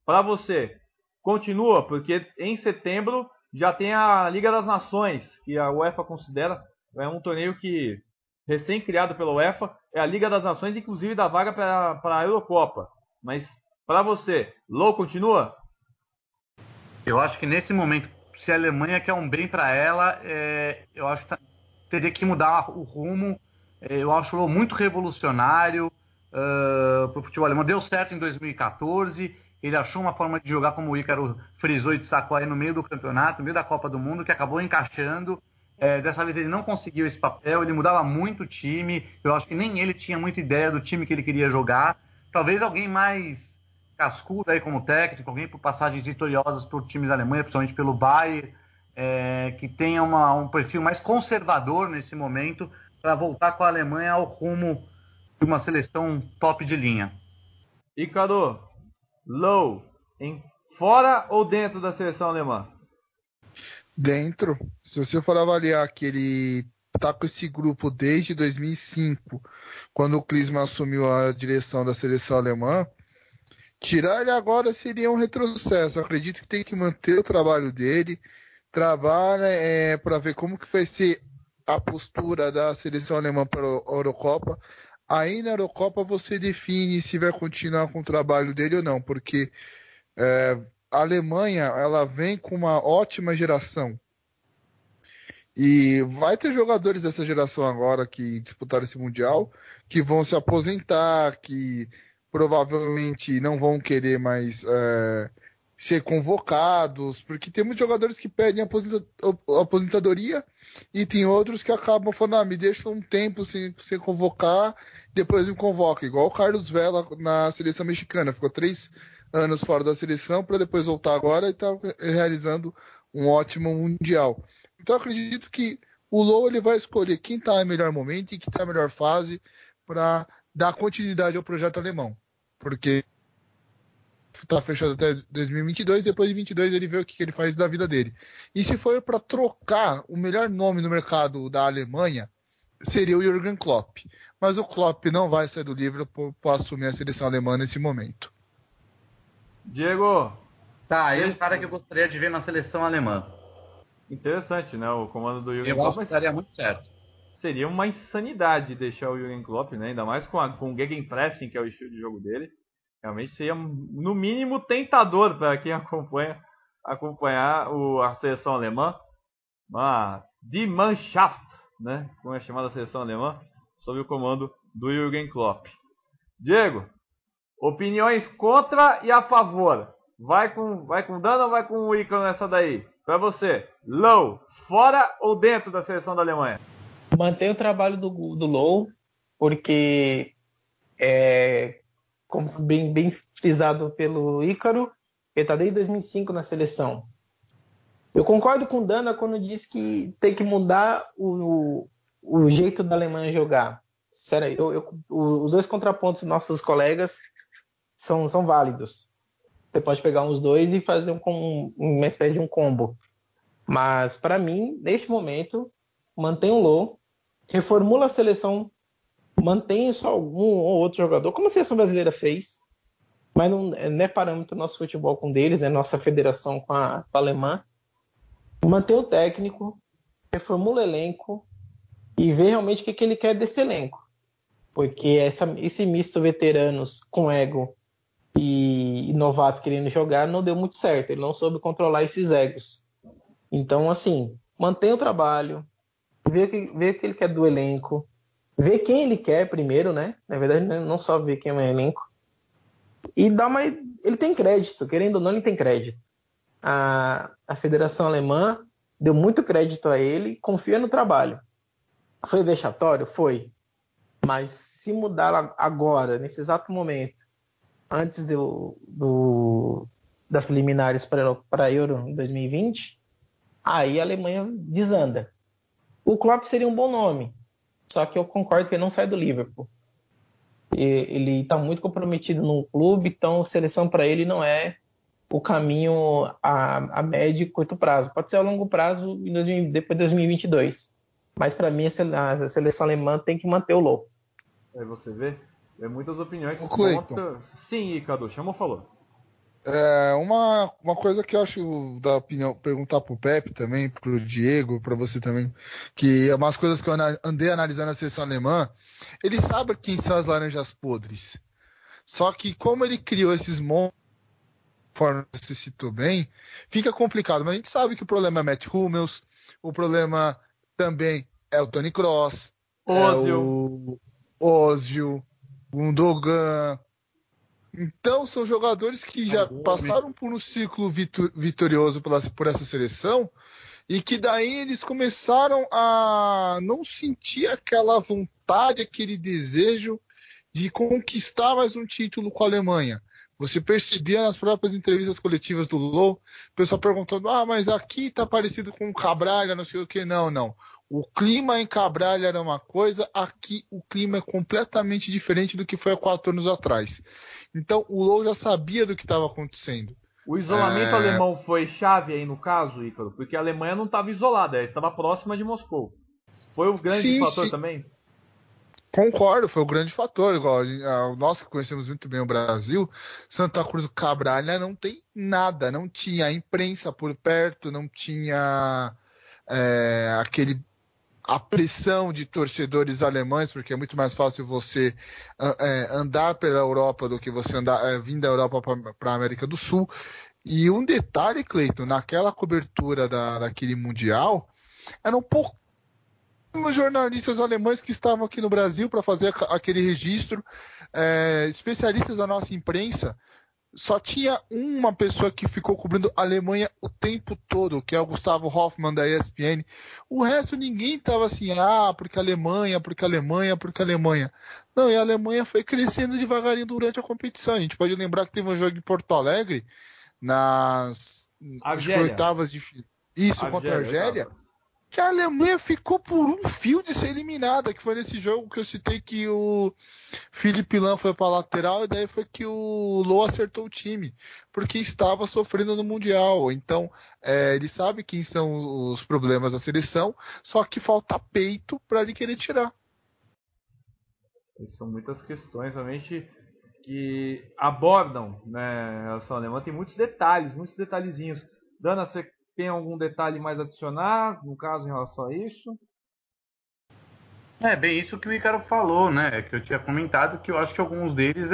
Para você, continua, porque em setembro já tem a Liga das Nações, que a UEFA considera, é um torneio que recém-criado pela UEFA, é a Liga das Nações, inclusive da vaga para a Eurocopa. Mas para você, Löw continua? Eu acho que nesse momento, se a Alemanha quer um bem para ela, eu acho que teria que mudar o rumo. Eu acho o Löw muito revolucionário para o futebol alemão. Deu certo em 2014. Ele achou uma forma de jogar, como o Ícaro frisou e destacou aí, no meio do campeonato, no meio da Copa do Mundo, que acabou encaixando. Dessa vez ele não conseguiu esse papel, ele mudava muito o time. Eu acho que nem ele tinha muita ideia do time que ele queria jogar. Talvez alguém mais cascudo aí como técnico, alguém por passagens vitoriosas por times da Alemanha, principalmente pelo Bayern, que tenha um perfil mais conservador nesse momento, para voltar com a Alemanha ao rumo de uma seleção top de linha. Ícaro, Löw, fora ou dentro da seleção alemã? Dentro. Se você for avaliar que ele está com esse grupo desde 2005, quando o Klinsmann assumiu a direção da seleção alemã, tirar ele agora seria um retrocesso. Eu acredito que tem que manter o trabalho dele, trabalhar para ver como que vai ser a postura da seleção alemã para a Eurocopa. Aí na Eurocopa você define se vai continuar com o trabalho dele ou não, porque a Alemanha ela vem com uma ótima geração. E vai ter jogadores dessa geração agora que disputaram esse Mundial, que vão se aposentar, que provavelmente não vão querer mais ser convocados, porque tem muitos jogadores que pedem aposentadoria, e tem outros que acabam falando, me deixa um tempo sem convocar, depois me convoca, igual o Carlos Vela na seleção mexicana, ficou 3 anos fora da seleção para depois voltar agora e está realizando um ótimo Mundial. Então eu acredito que o Löw ele vai escolher quem está em melhor momento e quem está em melhor fase para dar continuidade ao projeto alemão, porque está fechado até 2022, depois de 2022 ele vê o que ele faz da vida dele. E se for para trocar o melhor nome no mercado da Alemanha, seria o Jürgen Klopp. Mas o Klopp não vai sair do livro para assumir a seleção alemã nesse momento. Diego! Tá, ele é um cara que eu gostaria de ver na seleção alemã. Interessante, né? O comando do Jürgen Klopp. Eu acho que estaria muito certo. Seria uma insanidade deixar o Jürgen Klopp, né? Ainda mais com o Gegenpressing, que é o estilo de jogo dele. Realmente seria, no mínimo, tentador para quem acompanhar a seleção alemã. Uma Die Mannschaft, né? Como é chamada a seleção alemã, sob o comando do Jürgen Klopp. Diego, opiniões contra e a favor. Vai com Dana ou vai com o Ícaro nessa daí? Para você, Löw, fora ou dentro da seleção da Alemanha? Manter o trabalho do Löw, porque como bem frisado pelo Ícaro, ele está desde 2005 na seleção. Eu concordo com o Dana quando diz que tem que mudar o jeito da Alemanha jogar. Sério, os dois contrapontos dos nossos colegas são válidos. Você pode pegar uns dois e fazer uma espécie de um combo. Mas, para mim, neste momento, mantém o Löw, reformula a seleção, mantém só algum ou outro jogador, como a seleção brasileira fez, mas não é parâmetro nosso futebol com deles, né? Nossa federação com a alemã. Mantém o técnico, reformula o elenco e vê realmente o que ele quer desse elenco. Porque esse misto veteranos com ego e novatos querendo jogar não deu muito certo. Ele não soube controlar esses egos. Então, assim, mantém o trabalho, vê o que ele quer do elenco, vê quem ele quer primeiro, né? Na verdade, não só ver quem é o elenco. E dá uma... Ele tem crédito, querendo ou não, ele tem crédito. A Federação Alemã deu muito crédito a ele, confia no trabalho. Foi vexatório? Foi. Mas se mudar agora, nesse exato momento, antes das preliminares para a Euro em 2020, aí a Alemanha desanda. O Klopp seria um bom nome, só que eu concordo que ele não sai do Liverpool. Ele está muito comprometido no clube, então seleção para ele não é o caminho a médio e curto prazo. Pode ser a longo prazo, depois de 2022. Mas para mim, a seleção alemã tem que manter o Löw. Aí você vê, é muitas opiniões. Sim, Ícaro, chama ou falou? É, uma coisa que eu acho da opinião, perguntar pro Pepe também, pro Diego, para você também, que é umas coisas que eu andei analisando a seleção alemã, ele sabe quem são as laranjas podres. Só que como ele criou esses monstros, conforme você citou bem, fica complicado. Mas a gente sabe que o problema é Mats Hummels, o problema também é o Toni Kroos, Özil, Gündogan. Então, são jogadores que já passaram por um ciclo vitorioso por essa seleção e que daí eles começaram a não sentir aquela vontade, aquele desejo de conquistar mais um título com a Alemanha. Você percebia nas próprias entrevistas coletivas do Löw, o pessoal perguntando, mas aqui tá parecido com Cabralha, não sei o que. Não. O clima em Cabralha era uma coisa, aqui o clima é completamente diferente do que foi há 4 anos atrás. Então o Löw já sabia do que estava acontecendo. O isolamento alemão foi chave aí no caso, Ícaro, porque a Alemanha não estava isolada, ela estava próxima de Moscou. Foi o grande fator também? Concordo, foi o grande fator. Igual nós que conhecemos muito bem o Brasil, Santa Cruz do Cabralha não tem nada, não tinha imprensa por perto, não tinha a pressão de torcedores alemães, porque é muito mais fácil você andar pela Europa do que você vir da Europa para a América do Sul. E um detalhe, Cleiton, naquela cobertura daquele Mundial, eram poucos jornalistas alemães que estavam aqui no Brasil para fazer aquele registro, especialistas da nossa imprensa. Só tinha uma pessoa que ficou cobrindo a Alemanha o tempo todo, que é o Gustavo Hoffmann da ESPN. O resto ninguém estava assim, porque a Alemanha. Não, e a Alemanha foi crescendo devagarinho durante a competição. A gente pode lembrar que teve um jogo em Porto Alegre, nas oitavas de final. Isso, contra a Argélia. Que a Alemanha ficou por um fio de ser eliminada, que foi nesse jogo que eu citei que o Philipp Lahm foi para a lateral e daí foi que o Löw acertou o time, porque estava sofrendo no Mundial. Então, ele sabe quem são os problemas da seleção, só que falta peito para ele querer tirar. São muitas questões, realmente, que abordam, né, a relação alemã. Tem muitos detalhes, muitos detalhezinhos. Dana, você tem algum detalhe mais a adicionar, no caso, em relação a isso? É bem isso que o Ícaro falou, né? Que eu tinha comentado, que eu acho que alguns deles,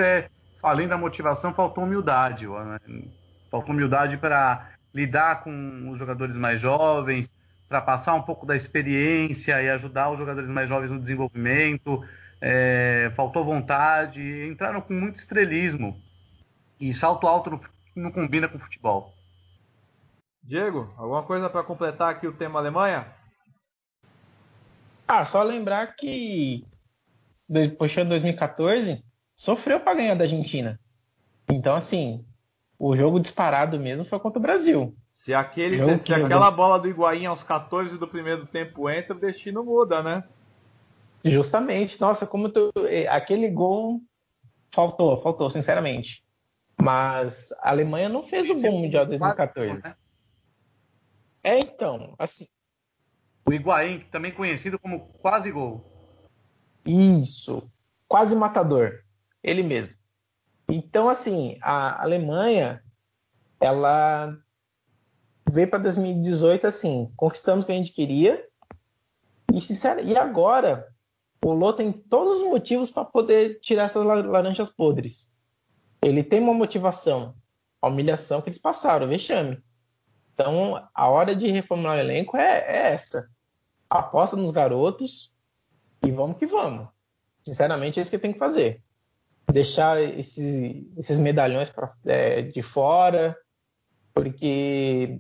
além da motivação, faltou humildade. Né? Faltou humildade para lidar com os jogadores mais jovens, para passar um pouco da experiência e ajudar os jogadores mais jovens no desenvolvimento. Faltou vontade, entraram com muito estrelismo. E salto alto não combina com futebol. Diego, alguma coisa para completar aqui o tema Alemanha? Só lembrar que, puxando 2014, sofreu para ganhar da Argentina. Então, assim, o jogo disparado mesmo foi contra o Brasil. Se aquela bola do Higuaín aos 14 do primeiro tempo entra, o destino muda, né? Justamente. Nossa, aquele gol faltou, sinceramente. Mas a Alemanha não fez o bom Mundial 2014. É, então, assim... O Higuaín, também conhecido como quase gol. Isso, quase matador, ele mesmo. Então, assim, a Alemanha, ela veio para 2018, assim, conquistamos o que a gente queria. E agora, o Löw tem todos os motivos para poder tirar essas laranjas podres. Ele tem uma motivação, a humilhação que eles passaram, o vexame. Então, a hora de reformular o elenco é essa. Aposta nos garotos e vamos que vamos. Sinceramente, é isso que tem que fazer. Deixar esses medalhões de fora, porque,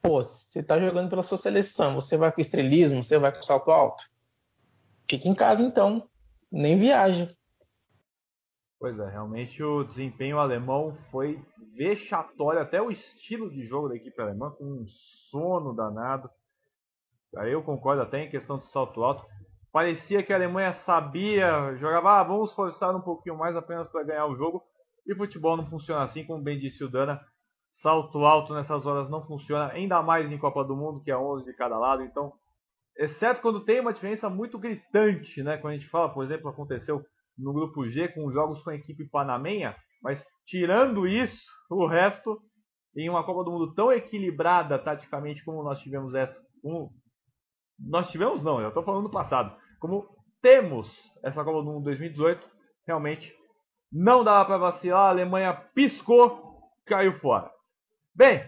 pô, você tá jogando pela sua seleção, você vai com estrelismo, você vai com salto alto. Fica em casa, então. Nem viaja. Pois é, realmente o desempenho alemão foi vexatório, até o estilo de jogo da equipe alemã, com um sono danado. Aí eu concordo até em questão de salto alto. Parecia que a Alemanha sabia, jogava, vamos forçar um pouquinho mais apenas para ganhar o jogo. E futebol não funciona assim, como bem disse o Dana, salto alto nessas horas não funciona, ainda mais em Copa do Mundo, que é 11 de cada lado. Então, exceto quando tem uma diferença muito gritante, né? Quando a gente fala, por exemplo, aconteceu no grupo G, com jogos com a equipe panamenha, mas tirando isso, o resto, em uma Copa do Mundo tão equilibrada taticamente como nós tivemos essa, como nós tivemos não, eu estou falando do passado, como temos essa Copa do Mundo 2018, realmente não dava para vacilar, a Alemanha piscou, caiu fora. Bem,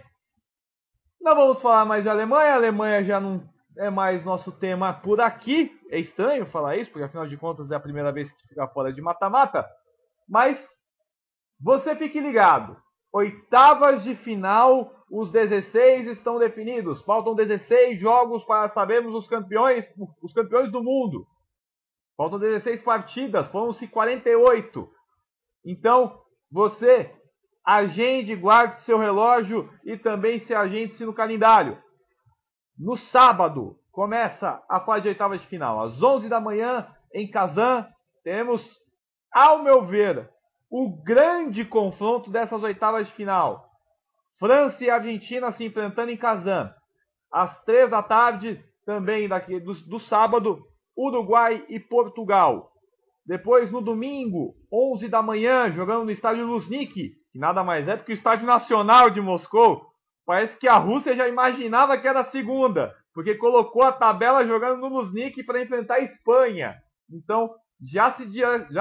não vamos falar mais de Alemanha, a Alemanha já não é mais nosso tema por aqui. É estranho falar isso, porque afinal de contas é a primeira vez que fica fora de mata-mata. Mas você fique ligado. Oitavas de final, os 16 estão definidos. Faltam 16 jogos para sabermos os campeões do mundo. Faltam 16 partidas, foram-se 48. Então, você agende, guarde seu relógio e também se agende-se no calendário. No sábado, começa a fase de oitavas de final. Às 11 da manhã, em Kazan, temos, ao meu ver, o grande confronto dessas oitavas de final. França e Argentina se enfrentando em Kazan. Às 3 da tarde, também daqui do sábado, Uruguai e Portugal. Depois, no domingo, 11 da manhã, jogando no estádio Luzhniki, que nada mais é do que o Estádio Nacional de Moscou. Parece que a Rússia já imaginava que era a segunda, porque colocou a tabela jogando no Luzhniki para enfrentar a Espanha. Então, já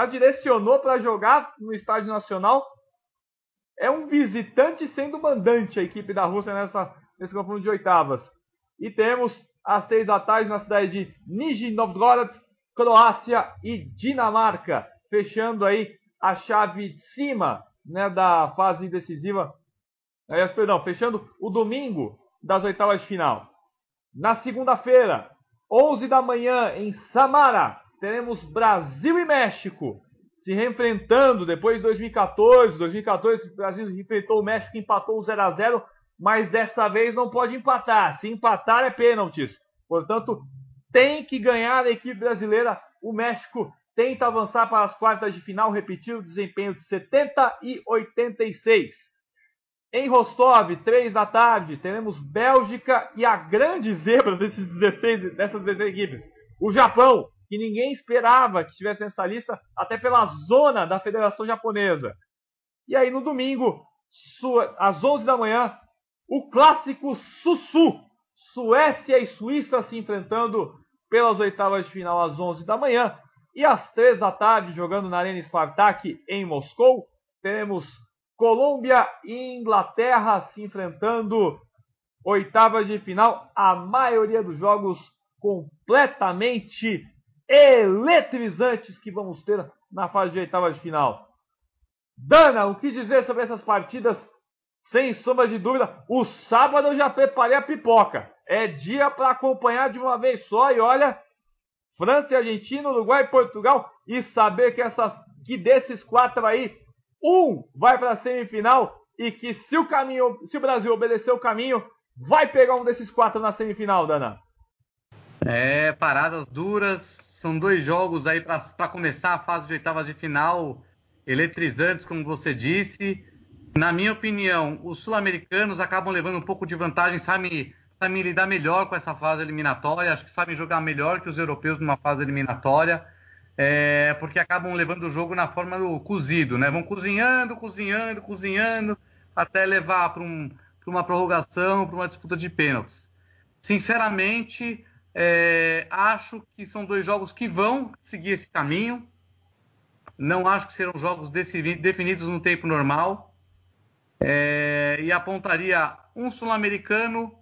direcionou para jogar no Estádio Nacional. É um visitante sendo mandante a equipe da Rússia nesse confronto de oitavas. E temos às 6 da tarde na cidade de Nizhny Novgorod, Croácia e Dinamarca, fechando aí a chave de cima, né, da fase decisiva. Perdão, fechando o domingo das oitavas de final. Na segunda-feira, 11 da manhã, em Samara, teremos Brasil e México se reenfrentando depois de 2014. 2014, o Brasil enfrentou o México, empatou 0-0, mas dessa vez não pode empatar. Se empatar é pênaltis. Portanto, tem que ganhar a equipe brasileira. O México tenta avançar para as quartas de final, repetir o desempenho de 70 e 86. Em Rostov, 3 da tarde, teremos Bélgica e a grande zebra dessas 16 equipes, o Japão, que ninguém esperava que estivesse nessa lista, até pela zona da Federação Japonesa. E aí no domingo, às 11 da manhã, o clássico Sussu, Suécia e Suíça se enfrentando pelas oitavas de final às 11 da manhã. E às 3 da tarde, jogando na Arena Spartak em Moscou, teremos Colômbia e Inglaterra se enfrentando, oitavas de final, a maioria dos jogos completamente eletrizantes que vamos ter na fase de oitavas de final. Dana, o que dizer sobre essas partidas? Sem sombra de dúvida, o sábado eu já preparei a pipoca. É dia para acompanhar de uma vez só e olha, França e Argentina, Uruguai e Portugal, e saber que desses 4 aí, um vai para a semifinal e que se o Brasil obedecer o caminho, vai pegar um desses 4 na semifinal, Dana. É, paradas duras, são 2 jogos aí para começar a fase de oitavas de final, eletrizantes, como você disse. Na minha opinião, os sul-americanos acabam levando um pouco de vantagem, sabem lidar melhor com essa fase eliminatória, acho que sabem jogar melhor que os europeus numa fase eliminatória, porque acabam levando o jogo na forma do cozido, né? Vão cozinhando, até levar para uma prorrogação, para uma disputa de pênaltis. Sinceramente, acho que são dois jogos que vão seguir esse caminho. Não acho que serão jogos definidos no tempo normal. E apontaria um sul-americano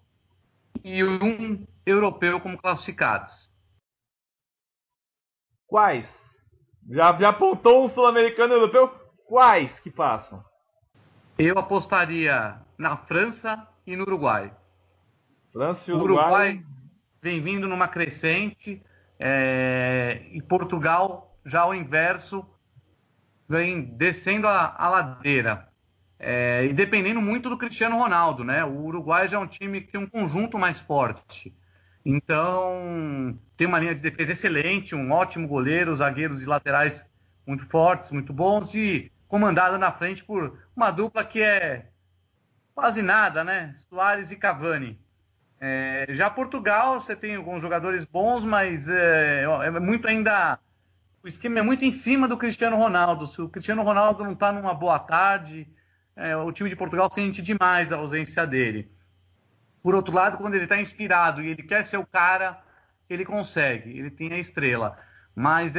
e um europeu como classificados. Quais? Já apontou um sul-americano e europeu? Quais que passam? Eu apostaria na França e no Uruguai. França e Uruguai vem vindo numa crescente. E Portugal, já ao inverso, vem descendo a ladeira. E dependendo muito do Cristiano Ronaldo, né? O Uruguai já é um time que tem um conjunto mais forte. Então, tem uma linha de defesa excelente, um ótimo goleiro, zagueiros e laterais muito fortes, muito bons, e comandado na frente por uma dupla que é quase nada, né? Suárez e Cavani. Já Portugal, você tem alguns jogadores bons, mas muito ainda... O esquema é muito em cima do Cristiano Ronaldo. Se o Cristiano Ronaldo não está numa boa tarde, o time de Portugal sente demais a ausência dele. Por outro lado, quando ele está inspirado e ele quer ser o cara, ele consegue, ele tem a estrela. Mas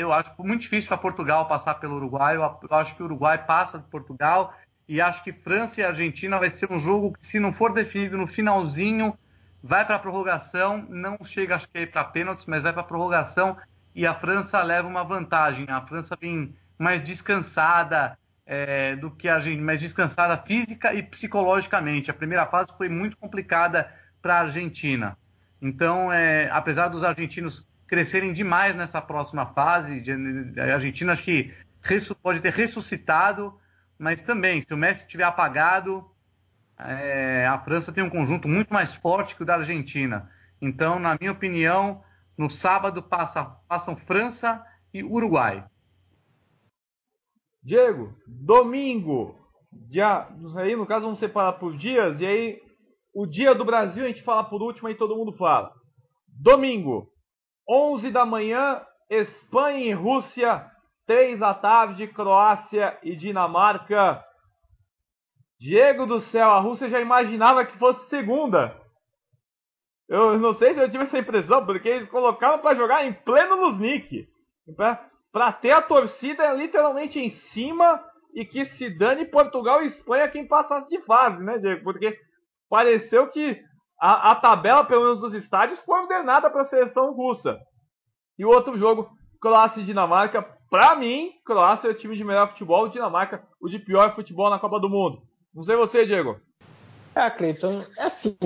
eu acho muito difícil para Portugal passar pelo Uruguai. Eu acho que o Uruguai passa de Portugal e acho que França e Argentina vai ser um jogo que, se não for definido no finalzinho, vai para a prorrogação, não chega, acho que para pênaltis, mas vai para a prorrogação. E a França leva uma vantagem. A França vem mais descansada do que a Argentina, mais descansada física e psicologicamente. A primeira fase foi muito complicada para a Argentina. Então, apesar dos argentinos crescerem demais nessa próxima fase, a Argentina acho que pode ter ressuscitado, mas também, se o Messi estiver apagado, a França tem um conjunto muito mais forte que o da Argentina. Então, na minha opinião... No sábado passam França e Uruguai. Diego, domingo. Aí, no caso, vamos separar por dias. E aí, o dia do Brasil a gente fala por último, aí todo mundo fala. Domingo, 11 da manhã, Espanha e Rússia. 3 da tarde, Croácia e Dinamarca. Diego do céu, a Rússia já imaginava que fosse segunda. Eu não sei se eu tive essa impressão, porque eles colocaram para jogar em pleno Luzhniki, para ter a torcida literalmente em cima e que se dane Portugal e Espanha quem passasse de fase, né, Diego? Porque pareceu que a tabela, pelo menos dos estádios, foi ordenada para a seleção russa. E o outro jogo, Croácia e Dinamarca. Para mim, Croácia é o time de melhor futebol, Dinamarca o de pior futebol na Copa do Mundo. Não sei você, Diego. Cleiton, é assim...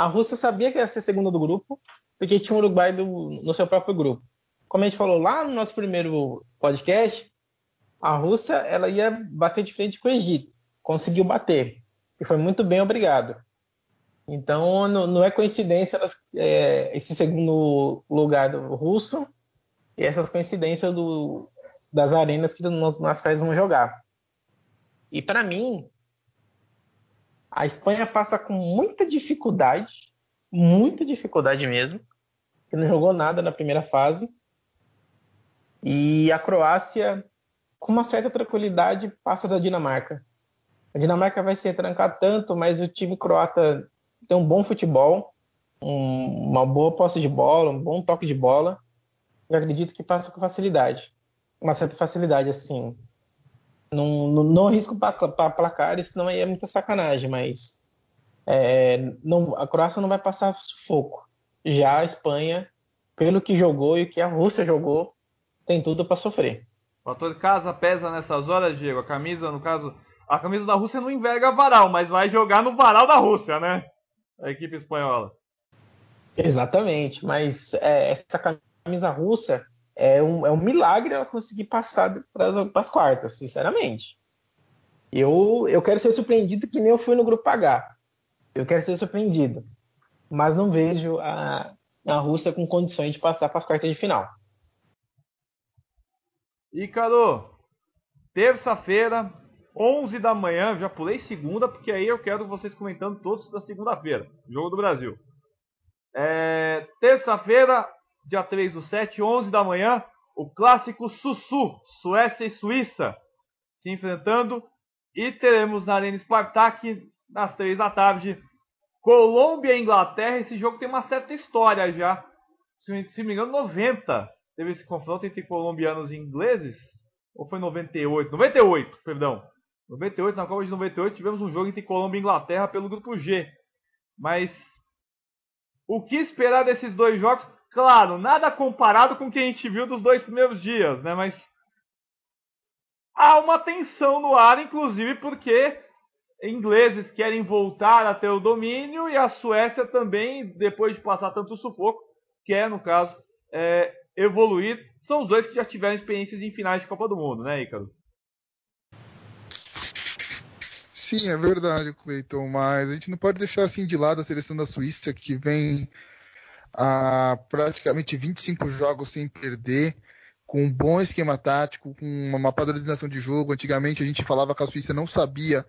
A Rússia sabia que ia ser segunda do grupo, porque tinha o Uruguai no seu próprio grupo. Como a gente falou lá no nosso primeiro podcast, a Rússia ela ia bater de frente com o Egito. Conseguiu bater. E foi muito bem, obrigado. Então, não é coincidência esse segundo lugar do russo e essas coincidências das arenas que nas quais vão jogar. E, para mim... A Espanha passa com muita dificuldade mesmo, que não jogou nada na primeira fase. E a Croácia, com uma certa tranquilidade, passa da Dinamarca. A Dinamarca vai se retrancar tanto, mas o time croata tem um bom futebol, uma boa posse de bola, um bom toque de bola. Eu acredito que passa com facilidade, uma certa facilidade, assim... Não arrisco para placar, senão aí é muita sacanagem, mas a Croácia não vai passar sufoco. Já a Espanha, pelo que jogou e o que a Rússia jogou, tem tudo para sofrer. O fator casa pesa nessas horas, Diego. A camisa, no caso, a camisa da Rússia não enverga varal, mas vai jogar no varal da Rússia, né? A equipe espanhola. Exatamente, mas essa camisa russa... É um milagre ela conseguir passar para as quartas, sinceramente. Eu quero ser surpreendido que nem eu fui no Grupo H. Eu quero ser surpreendido. Mas não vejo a Rússia com condições de passar para as quartas de final. Ícaro, terça-feira, 11 da manhã, já pulei segunda, porque aí eu quero vocês comentando todos da segunda-feira, Jogo do Brasil. Terça-feira, dia 3/7, 11 da manhã, o clássico Sussu, Suécia e Suíça, se enfrentando. E teremos na Arena Spartak, às 3 da tarde, Colômbia e Inglaterra. Esse jogo tem uma certa história já. Se me engano, 90 teve esse confronto entre colombianos e ingleses. Ou foi 98? 98, perdão. 98, na Copa de 98, tivemos um jogo entre Colômbia e Inglaterra pelo grupo G. Mas o que esperar desses dois jogos? Claro, nada comparado com o que a gente viu dos dois primeiros dias, né? Mas há uma tensão no ar, inclusive porque ingleses querem voltar a ter o domínio e a Suécia também, depois de passar tanto sufoco, quer, no caso, evoluir. São os dois que já tiveram experiências em finais de Copa do Mundo, né, Ícaro? Sim, é verdade, Cleiton, mas a gente não pode deixar assim de lado a seleção da Suíça, que vem a praticamente 25 jogos sem perder, com um bom esquema tático, com uma padronização de jogo. Antigamente a gente falava que a Suíça não sabia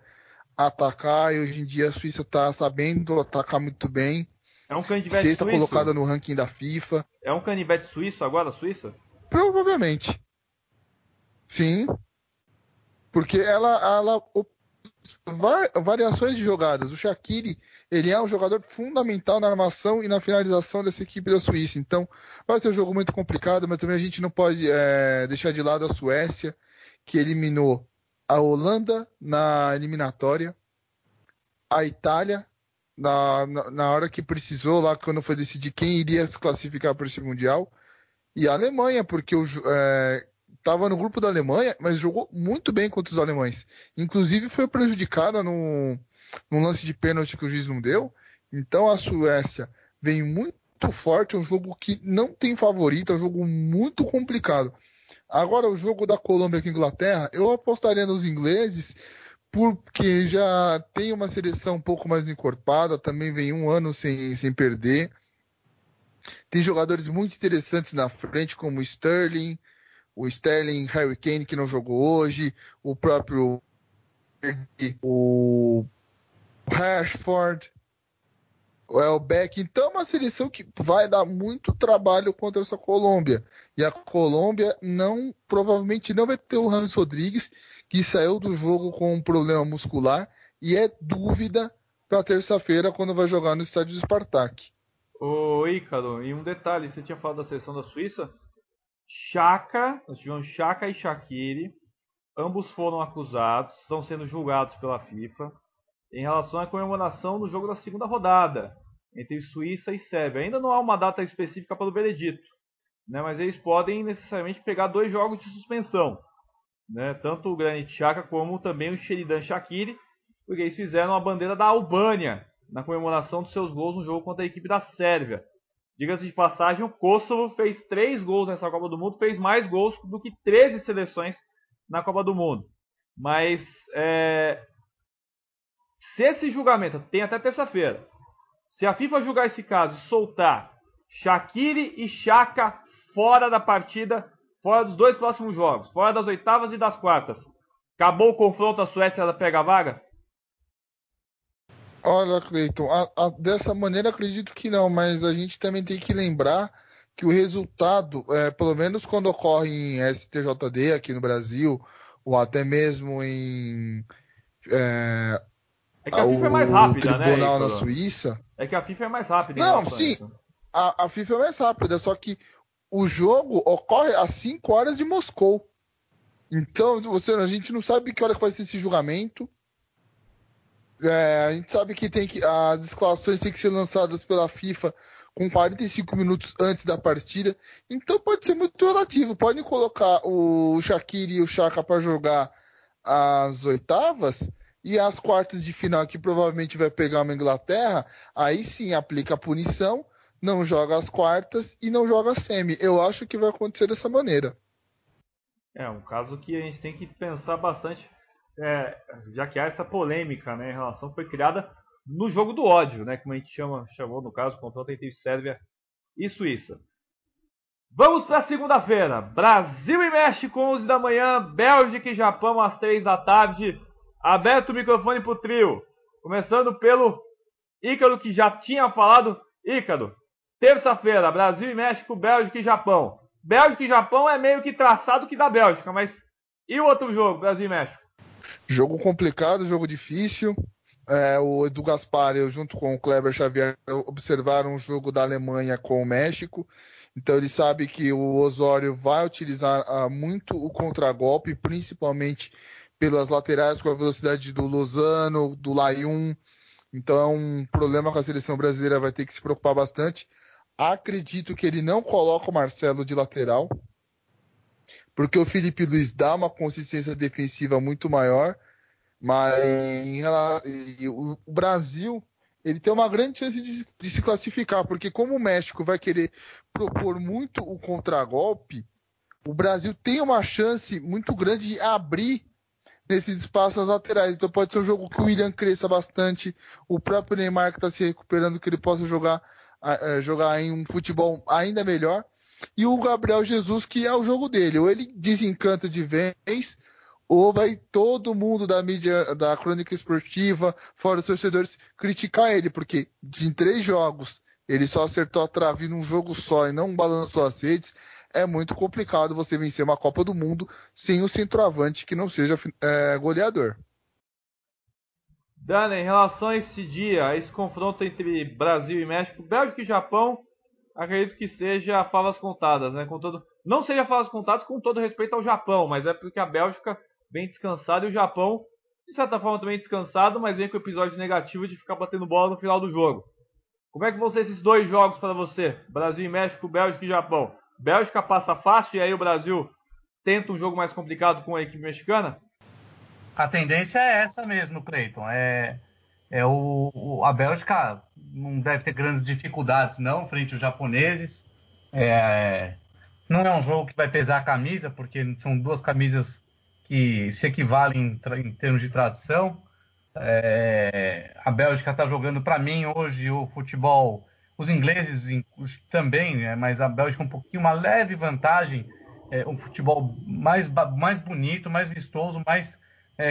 atacar, e hoje em dia a Suíça está sabendo atacar muito bem. É um canivete suíço. Sexta colocada no ranking da FIFA. É um canivete suíço agora, a Suíça? Provavelmente. Sim. Porque ela variações de jogadas. O Shaqiri, ele é um jogador fundamental na armação e na finalização dessa equipe da Suíça. Então, vai ser um jogo muito complicado, mas também a gente não pode deixar de lado a Suécia, que eliminou a Holanda na eliminatória, a Itália na hora que precisou, lá quando foi decidir quem iria se classificar para esse Mundial, e a Alemanha, porque estava no grupo da Alemanha, mas jogou muito bem contra os alemães. Inclusive foi prejudicada no lance de pênalti que o juiz não deu. Então a Suécia vem muito forte, é um jogo que não tem favorito, é um jogo muito complicado. Agora o jogo da Colômbia com a Inglaterra, eu apostaria nos ingleses, porque já tem uma seleção um pouco mais encorpada, também vem um ano sem perder. Tem jogadores muito interessantes na frente, como o Sterling, Harry Kane, que não jogou hoje, o próprio o Rashford, o Elbeck. Então é uma seleção que vai dar muito trabalho contra essa Colômbia. E a Colômbia provavelmente não vai ter o James Rodrigues, que saiu do jogo com um problema muscular e é dúvida para terça-feira quando vai jogar no estádio do Spartak. Ô Ícaro, e um detalhe, você tinha falado da seleção da Suíça? Nós tivemos Xhaka e Shaqiri, ambos foram acusados, estão sendo julgados pela FIFA, em relação à comemoração do jogo da segunda rodada, entre Suíça e Sérvia. Ainda não há uma data específica para o veredito, né? Mas eles podem necessariamente pegar dois jogos de suspensão, né, tanto o Granit Xhaka como também o Xherdan Shaqiri, porque eles fizeram a bandeira da Albânia na comemoração dos seus gols no jogo contra a equipe da Sérvia. Diga-se de passagem, o Kosovo fez 3 gols nessa Copa do Mundo, fez mais gols do que 13 seleções na Copa do Mundo. Mas se esse julgamento, tem até terça-feira, se a FIFA julgar esse caso e soltar Shaqiri e Xhaka fora da partida, fora dos dois próximos jogos, fora das oitavas e das quartas, acabou o confronto, a Suécia ela pega a vaga? Olha, Cleiton, dessa maneira acredito que não, mas a gente também tem que lembrar que o resultado, pelo menos quando ocorre em STJD aqui no Brasil, ou até mesmo em que a FIFA é mais rápida, né? Tribunal na Suíça. É que a FIFA é mais rápida. Não, sim, a FIFA é mais rápida, só que o jogo ocorre às 5 horas de Moscou. Então, a gente não sabe que hora que vai ser esse julgamento. A gente sabe que as escalações têm que ser lançadas pela FIFA com 45 minutos antes da partida. Então pode ser muito relativo. Podem colocar o Shaqiri e o Xhaka para jogar as oitavas e as quartas de final, que provavelmente vai pegar uma Inglaterra. Aí sim aplica a punição. Não joga as quartas e não joga a semi. Eu acho que vai acontecer dessa maneira. É um caso que a gente tem que pensar bastante, já que há essa polêmica, né, em relação, foi criada no jogo do ódio, né, como a gente chamou no caso, confronto entre Sérvia e Suíça. Vamos para segunda-feira. Brasil e México, 11 da manhã. Bélgica e Japão, às 3 da tarde. Aberto o microfone para o trio. Começando pelo Ícaro, que já tinha falado. Ícaro, terça-feira, Brasil e México, Bélgica e Japão. Bélgica e Japão é meio que traçado que da Bélgica, mas e o outro jogo, Brasil e México? Jogo complicado, jogo difícil. O Edu Gaspar, eu junto com o Kleber Xavier, observaram o jogo da Alemanha com o México. Então ele sabe que o Osório vai utilizar muito o contragolpe, principalmente pelas laterais, com a velocidade do Lozano, do Layun. Então é um problema que a seleção brasileira vai ter que se preocupar bastante. Acredito que ele não coloca o Marcelo de lateral, porque o Filipe Luís dá uma consistência defensiva muito maior, mas o Brasil ele tem uma grande chance de se classificar, porque como o México vai querer propor muito o contragolpe, o Brasil tem uma chance muito grande de abrir nesses espaços laterais. Então pode ser um jogo que o William cresça bastante, o próprio Neymar que está se recuperando, que ele possa jogar em um futebol ainda melhor, e o Gabriel Jesus, que é o jogo dele, ou ele desencanta de vez, ou vai todo mundo da mídia, da crônica esportiva, fora os torcedores, criticar ele, porque em 3 jogos ele só acertou a trave num jogo só e não balançou as redes. É muito complicado você vencer uma Copa do Mundo sem um centroavante que não seja goleador. Dana, em relação a esse dia, a esse confronto entre Brasil e México, Bélgica e Japão, acredito que seja favas contadas, né? Não seja favas contadas com todo respeito ao Japão, mas é porque a Bélgica bem descansada e o Japão, de certa forma, também descansado, mas vem com o episódio negativo de ficar batendo bola no final do jogo. Como é que vão ser esses 2 jogos para você? Brasil e México, Bélgica e Japão. Bélgica passa fácil e aí o Brasil tenta um jogo mais complicado com a equipe mexicana? A tendência é essa mesmo, Cleiton. A Bélgica não deve ter grandes dificuldades, não, frente aos japoneses. Não é um jogo que vai pesar a camisa, porque são 2 camisas que se equivalem em termos de tradição. A Bélgica está jogando, para mim, hoje o futebol... Os ingleses também, né? Mas a Bélgica um pouquinho, uma leve vantagem. Um futebol mais bonito, mais vistoso, mais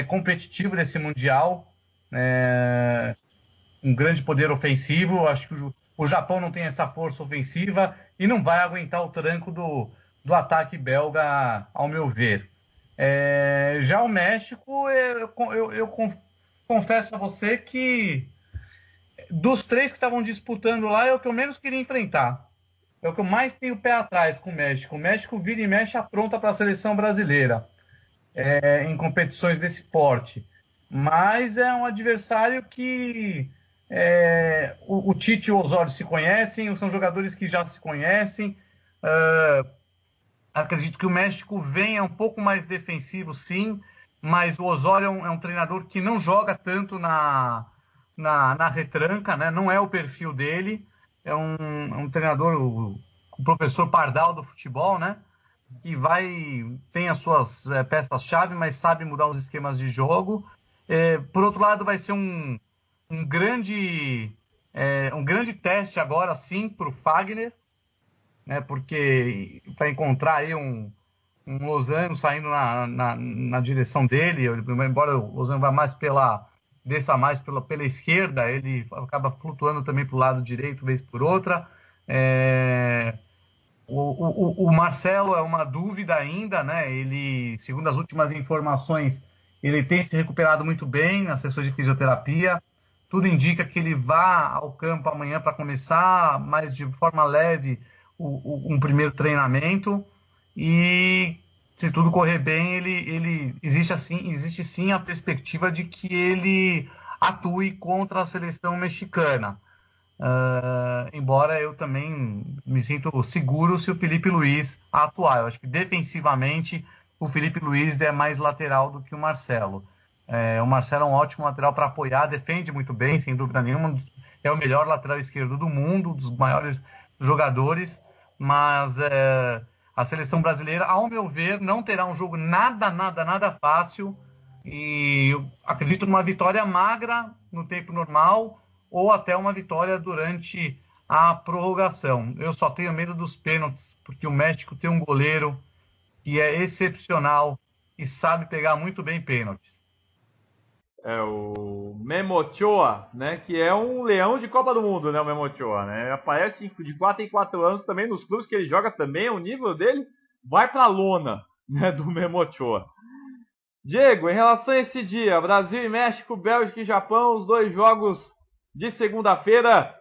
competitivo desse Mundial. Um grande poder ofensivo. Acho que o Japão não tem essa força ofensiva e não vai aguentar o tranco do ataque belga, ao meu ver. Já o México, eu confesso a você que... Dos 3 que estavam disputando lá, é o que eu menos queria enfrentar. É o que eu mais tenho o pé atrás com o México. O México vira e mexe apronta para a seleção brasileira em competições desse porte. Mas é um adversário que o Tite e o Osório se conhecem, são jogadores que já se conhecem. Acredito que o México venha um pouco mais defensivo, sim, mas o Osório é um treinador que não joga tanto na retranca, né? Não é o perfil dele, é um treinador, o professor Pardal do futebol, né? Que tem as suas peças-chave, mas sabe mudar os esquemas de jogo. Por outro lado, vai ser um grande teste agora, sim, para o Fagner, né? Porque para encontrar aí um Lozano saindo na direção dele, embora o Lozano vá mais pela esquerda, ele acaba flutuando também para o lado direito, vez por outra. O Marcelo é uma dúvida ainda, né? Ele, segundo as últimas informações, ele tem se recuperado muito bem nas sessões de fisioterapia. Tudo indica que ele vá ao campo amanhã para começar, mas de forma leve, um primeiro treinamento. E se tudo correr bem, existe sim a perspectiva de que ele atue contra a seleção mexicana. Embora eu também me sinto seguro se o Filipe Luís atuar. Eu acho que defensivamente o Filipe Luís é mais lateral do que o Marcelo. O Marcelo é um ótimo lateral para apoiar, defende muito bem, sem dúvida nenhuma. É o melhor lateral esquerdo do mundo, um dos maiores jogadores, mas... A seleção brasileira, ao meu ver, não terá um jogo nada fácil. E eu acredito numa vitória magra no tempo normal ou até uma vitória durante a prorrogação. Eu só tenho medo dos pênaltis, porque o México tem um goleiro que é excepcional e sabe pegar muito bem pênaltis. é o Memochoa, né, que é um leão de Copa do Mundo, né, o Memochoa, né, aparece de 4 em 4 anos também nos clubes que ele joga também, o nível dele vai pra lona, né, do Memochoa. Diego, em relação a esse dia, Brasil e México, Bélgica e Japão, os dois jogos de segunda-feira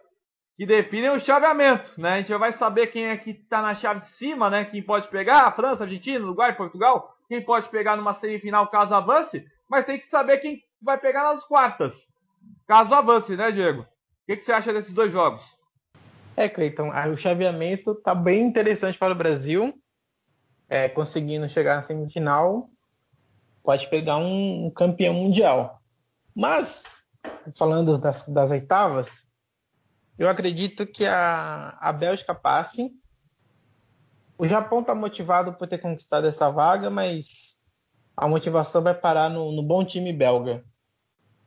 que definem o chaveamento, né, a gente já vai saber quem é que tá na chave de cima, né, quem pode pegar, a França, a Argentina, Uruguai, Portugal, quem pode pegar numa semifinal caso avance, mas tem que saber quem vai pegar nas quartas, caso avance, né, Diego? O que que você acha desses dois jogos? Cleiton, o chaveamento tá bem interessante para o Brasil, conseguindo chegar na semifinal, pode pegar um campeão mundial. Mas, falando das oitavas, eu acredito que a Bélgica passe. O Japão tá motivado por ter conquistado essa vaga, mas a motivação vai parar no bom time belga.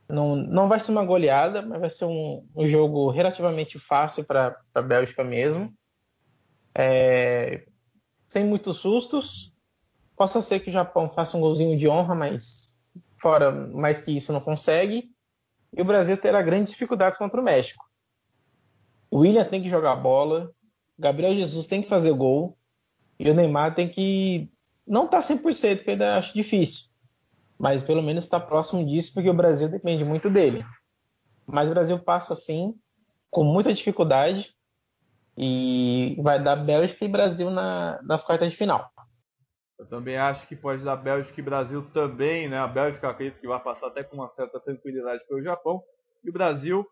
Não vai ser uma goleada, mas vai ser um jogo relativamente fácil para a Bélgica mesmo. Sem muitos sustos. Possa ser que o Japão faça um golzinho de honra, mas fora mais que isso não consegue. E o Brasil terá grandes dificuldades contra o México. O William tem que jogar bola. Gabriel Jesus tem que fazer gol. E o Neymar tem que... Não está 100%, porque ainda acho difícil. Mas pelo menos está próximo disso, porque o Brasil depende muito dele. Mas o Brasil passa, sim, com muita dificuldade. E vai dar Bélgica e Brasil nas quartas de final. Eu também acho que pode dar Bélgica e Brasil também, né? A Bélgica acredito que vai passar até com uma certa tranquilidade pelo Japão. E o Brasil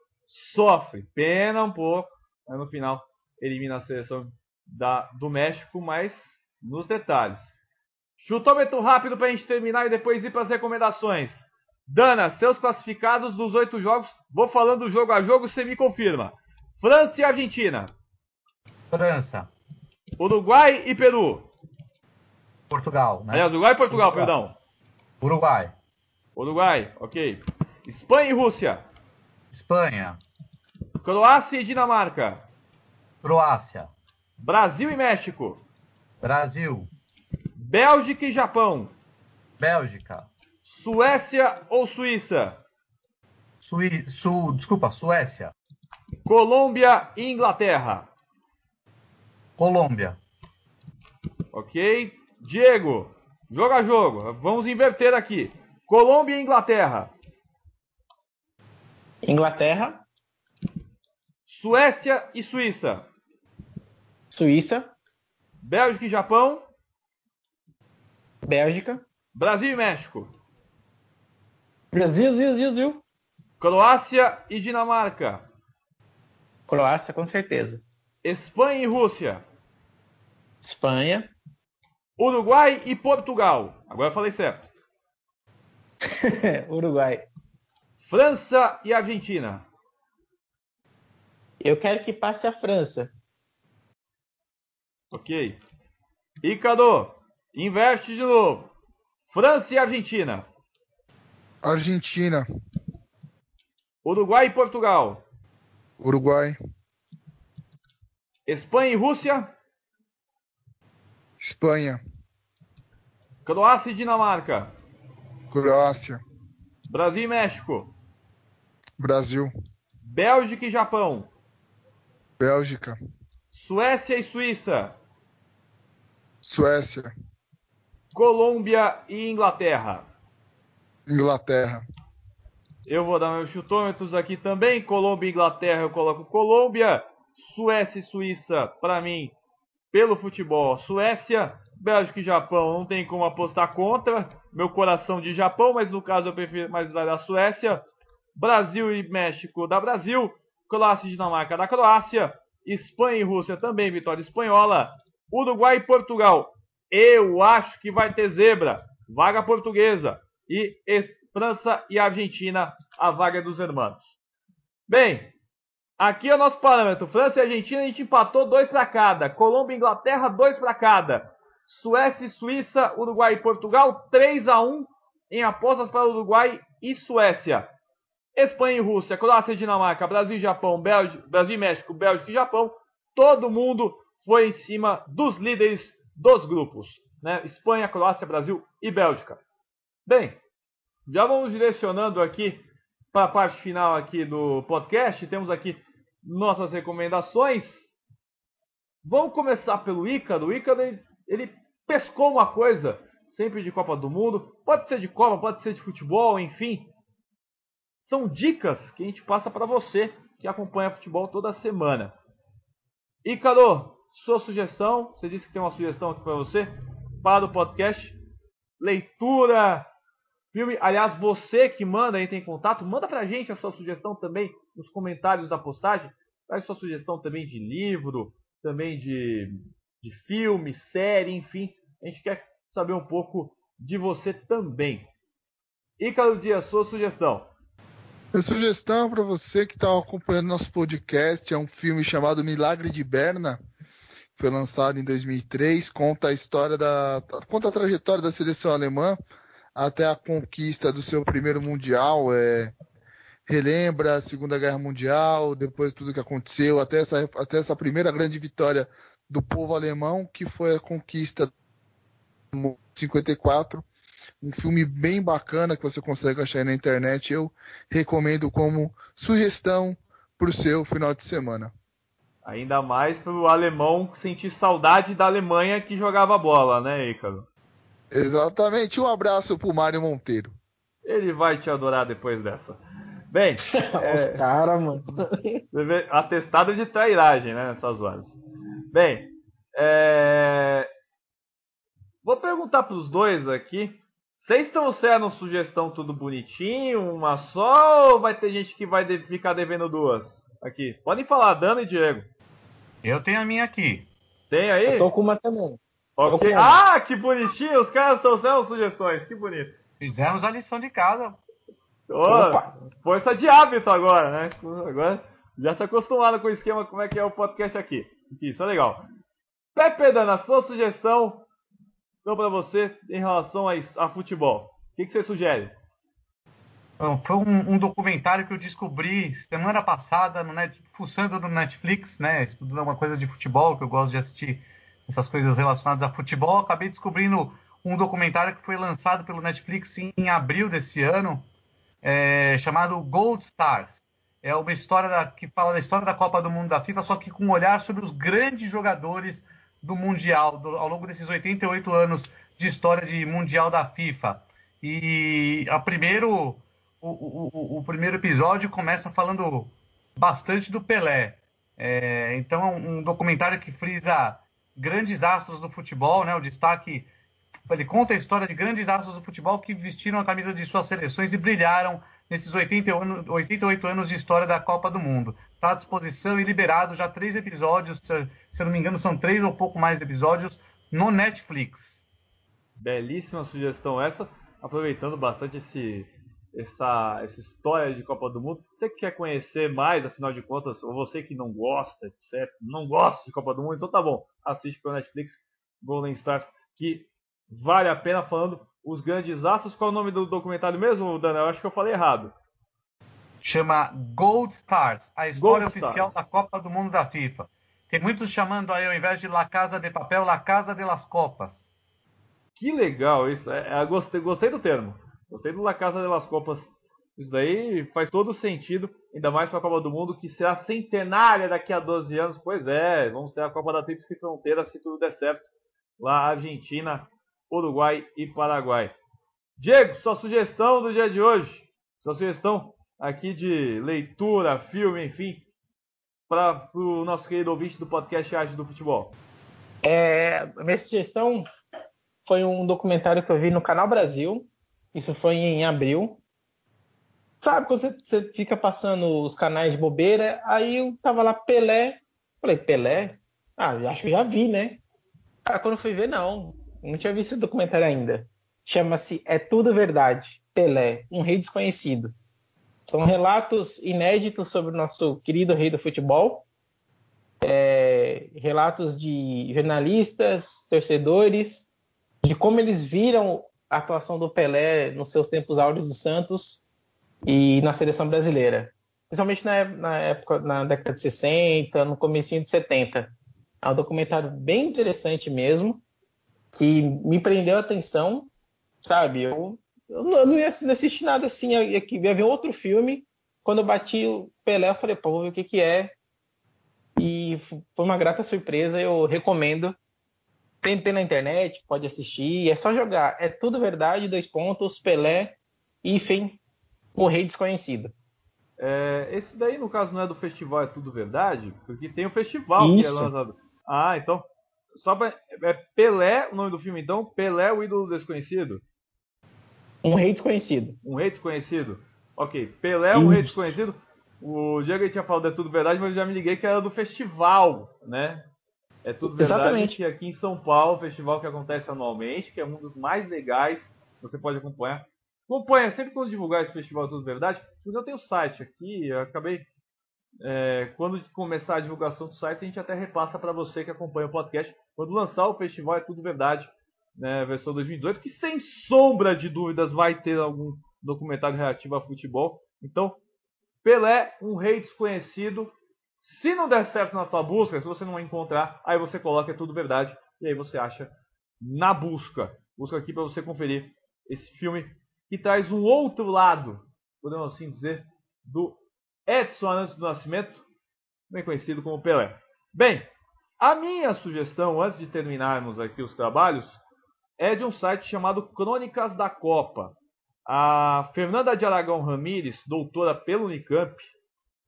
sofre. Pena um pouco. Mas no final elimina a seleção do México, mas nos detalhes. Chutômetro rápido para a gente terminar e depois ir para as recomendações. Dana, seus classificados dos 8 jogos. Vou falando jogo a jogo, você me confirma. França e Argentina. França. Uruguai e Peru. Portugal. Né? Uruguai e Portugal, perdão. Uruguai. Uruguai, ok. Espanha e Rússia. Espanha. Croácia e Dinamarca. Croácia. Brasil e México. Brasil. Bélgica e Japão. Bélgica. Suécia ou Suíça? Suécia. Colômbia e Inglaterra. Colômbia. Ok. Diego, jogo a jogo. Vamos inverter aqui. Colômbia e Inglaterra. Inglaterra. Suécia e Suíça. Suíça. Bélgica e Japão. Bélgica. Brasil e México. Brasil. Croácia e Dinamarca. Croácia, com certeza. Espanha e Rússia. Espanha. Uruguai e Portugal. Agora eu falei certo. Uruguai. França e Argentina. Eu quero que passe a França. Ok. Ícaro. Inverte de novo. França e Argentina. Argentina. Uruguai e Portugal. Uruguai. Espanha e Rússia. Espanha. Croácia e Dinamarca. Croácia. Brasil e México. Brasil. Bélgica e Japão. Bélgica. Suécia e Suíça. Suécia. Colômbia e Inglaterra. Inglaterra. Eu vou dar meus chutômetros aqui também. Colômbia e Inglaterra eu coloco Colômbia. Suécia e Suíça, para mim, pelo futebol, Suécia. Bélgica e Japão, não tem como apostar contra. Meu coração de Japão, mas no caso eu prefiro mais da Suécia. Brasil e México da Brasil. Croácia e Dinamarca da Croácia. Espanha e Rússia também, vitória espanhola. Uruguai e Portugal. Eu acho que vai ter zebra. Vaga portuguesa. E França e Argentina, a vaga dos hermanos. Bem, aqui é o nosso parâmetro. França e Argentina, a gente empatou 2 para cada. Colômbia e Inglaterra, 2 para cada. Suécia e Suíça, Uruguai e Portugal, 3-1 em apostas para Uruguai e Suécia. Espanha e Rússia, Croácia e Dinamarca, Brasil e Japão, Brasil e México, Bélgica e Japão. Todo mundo foi em cima dos líderes dos grupos, né? Espanha, Croácia, Brasil e Bélgica. Bem, Já vamos direcionando aqui para a parte final aqui do podcast. Temos aqui nossas recomendações. Vamos começar pelo Ícaro. O Ícaro, ele pescou uma coisa, sempre de Copa do Mundo. Pode ser de Copa, pode ser de futebol, enfim. São dicas que a gente passa para você que acompanha futebol toda semana. Ícaro, sua sugestão, você disse que tem uma sugestão aqui para você, para o podcast, leitura, filme. Aliás, você que manda, entra em contato, manda pra gente a sua sugestão também nos comentários da postagem. Faz sua sugestão também de livro, também de filme, série, enfim. A gente quer saber um pouco de você também. Ícaro Dias, sua sugestão. Minha sugestão para você que está acompanhando nosso podcast é um filme chamado Milagre de Berna. Foi lançado em 2003, conta a trajetória da seleção alemã até a conquista do seu primeiro mundial, relembra a Segunda Guerra Mundial, depois tudo que aconteceu, até essa primeira grande vitória do povo alemão, que foi a conquista de 54. Um filme bem bacana que você consegue achar aí na internet. Eu recomendo como sugestão para o seu final de semana. Ainda mais para o alemão sentir saudade da Alemanha que jogava bola, né, Ícaro? Exatamente. Um abraço para o Mário Monteiro. Ele vai te adorar depois dessa. Bem, os caras, mano. Atestado de trairagem, né, nessas horas. Bem, vou perguntar para os dois aqui. Vocês trouxeram sugestão tudo bonitinho, uma só, ou vai ter gente que vai ficar devendo duas? Aqui. Podem falar, Dana e Diego. Eu tenho a minha aqui. Tem aí? Eu tô com uma também. Okay. Ah, que bonitinho! Os caras estão usando sugestões. Que bonito. Fizemos a lição de casa. Oh, força de hábito agora, né? Agora já se acostumaram com o esquema, como é que é o podcast aqui. Isso é legal. Pepe Dana, sua sugestão então pra você em relação a futebol. O que você sugere? Foi um documentário que eu descobri semana passada, fuçando no Netflix, né? Estudando uma coisa de futebol, que eu gosto de assistir essas coisas relacionadas a futebol. Acabei descobrindo um documentário que foi lançado pelo Netflix em abril desse ano, chamado Gold Stars. É uma história que fala da história da Copa do Mundo da FIFA, só que com um olhar sobre os grandes jogadores do Mundial, ao longo desses 88 anos de história de Mundial da FIFA. E o primeiro episódio começa falando bastante do Pelé. Então é um documentário que frisa grandes astros do futebol, né? O destaque, ele conta a história de grandes astros do futebol que vestiram a camisa de suas seleções e brilharam nesses 88 anos de história da Copa do Mundo. Está à disposição e liberado já 3 episódios, se eu não me engano são 3 ou pouco mais episódios, no Netflix. Belíssima sugestão essa, aproveitando bastante essa história de Copa do Mundo. Você que quer conhecer mais, afinal de contas, ou você que não gosta, etc, não gosta de Copa do Mundo, então tá bom, assiste pelo Netflix Golden Stars, que vale a pena, falando os grandes astros. Qual é o nome do documentário mesmo, Daniel? Eu acho que eu falei errado. Chama Gold Stars, a história Gold oficial Stars da Copa do Mundo da FIFA. Tem muitos chamando aí, ao invés de La Casa de Papel, La Casa de las Copas. Que legal isso, gostei do termo. Gostei do La Casa de las Copas. Isso daí faz todo sentido, ainda mais para a Copa do Mundo, que será centenária daqui a 12 anos. Pois é, vamos ter a Copa da Tríplice Fronteira, se tudo der certo. Lá, Argentina, Uruguai e Paraguai. Diego, sua sugestão do dia de hoje. Sua sugestão aqui de leitura, filme, enfim, para o nosso querido ouvinte do podcast Arte do Futebol. Minha sugestão foi um documentário que eu vi no Canal Brasil. Isso foi em abril. Sabe, quando você fica passando os canais de bobeira, aí eu tava lá, Pelé. Falei, Pelé? Ah, acho que já vi, né? Cara, quando eu fui ver, não tinha visto esse documentário ainda. Chama-se É Tudo Verdade, Pelé, um rei desconhecido. São relatos inéditos sobre o nosso querido rei do futebol. Relatos de jornalistas, torcedores, de como eles viram a atuação do Pelé nos seus tempos áureos do Santos e na seleção brasileira. Principalmente na época, na década de 60, no comecinho de 70. É um documentário bem interessante mesmo, que me prendeu a atenção, sabe? Eu Eu não ia assistir nada assim. Ia ver outro filme. Quando eu bati o Pelé, eu falei, pô, vou ver o que é. E foi uma grata surpresa. Eu recomendo. Tem na internet, pode assistir. É só jogar. É tudo verdade, 2 pontos, Pelé, enfim, correr desconhecido. É, esse daí, no caso, não é do festival É Tudo Verdade? Porque tem o festival Isso. que é lançado. Ah, então... Só pra... É Pelé, o nome do filme, então? Pelé, o ídolo desconhecido? Um rei desconhecido. Um rei desconhecido. Ok, Pelé, um rei desconhecido. O Diego tinha falado É Tudo Verdade, mas eu já me liguei que era do festival, né? É Tudo Verdade. Exatamente. Que aqui em São Paulo, festival que acontece anualmente, que é um dos mais legais, você pode acompanhar. Acompanha sempre quando divulgar esse festival É Tudo Verdade. Eu tenho o site aqui, eu acabei... quando começar a divulgação do site, a gente até repassa para você que acompanha o podcast, quando lançar o festival É Tudo Verdade, né, versão 2018, que sem sombra de dúvidas vai ter algum documentário relativo a futebol. Então, Pelé, um rei desconhecido. Se não der certo na tua busca, se você não encontrar, aí você coloca É Tudo Verdade e aí você acha na busca. Busca aqui para você conferir esse filme que traz um outro lado, podemos assim dizer, do Edson Arantes do Nascimento, bem conhecido como Pelé. Bem, a minha sugestão, antes de terminarmos aqui os trabalhos, é de um site chamado Crônicas da Copa. A Fernanda de Aragão Ramires, doutora pelo Unicamp,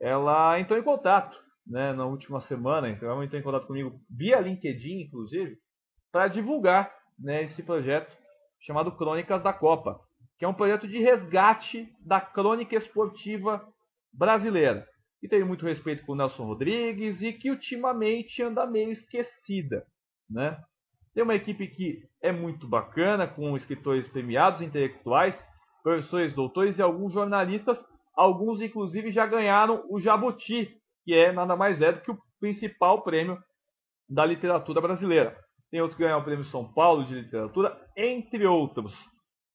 ela entrou em contato, né, na última semana, então ela entrou em contato comigo via LinkedIn, inclusive, para divulgar, né, esse projeto chamado Crônicas da Copa, que é um projeto de resgate da crônica esportiva brasileira, que tem muito respeito com o Nelson Rodrigues e que ultimamente anda meio esquecida, né? Tem uma equipe que é muito bacana, com escritores premiados, intelectuais, professores, doutores e alguns jornalistas. Alguns, inclusive, já ganharam o Jabuti, que é nada mais do que o principal prêmio da literatura brasileira. Tem outros que ganharam o Prêmio São Paulo de Literatura, entre outros.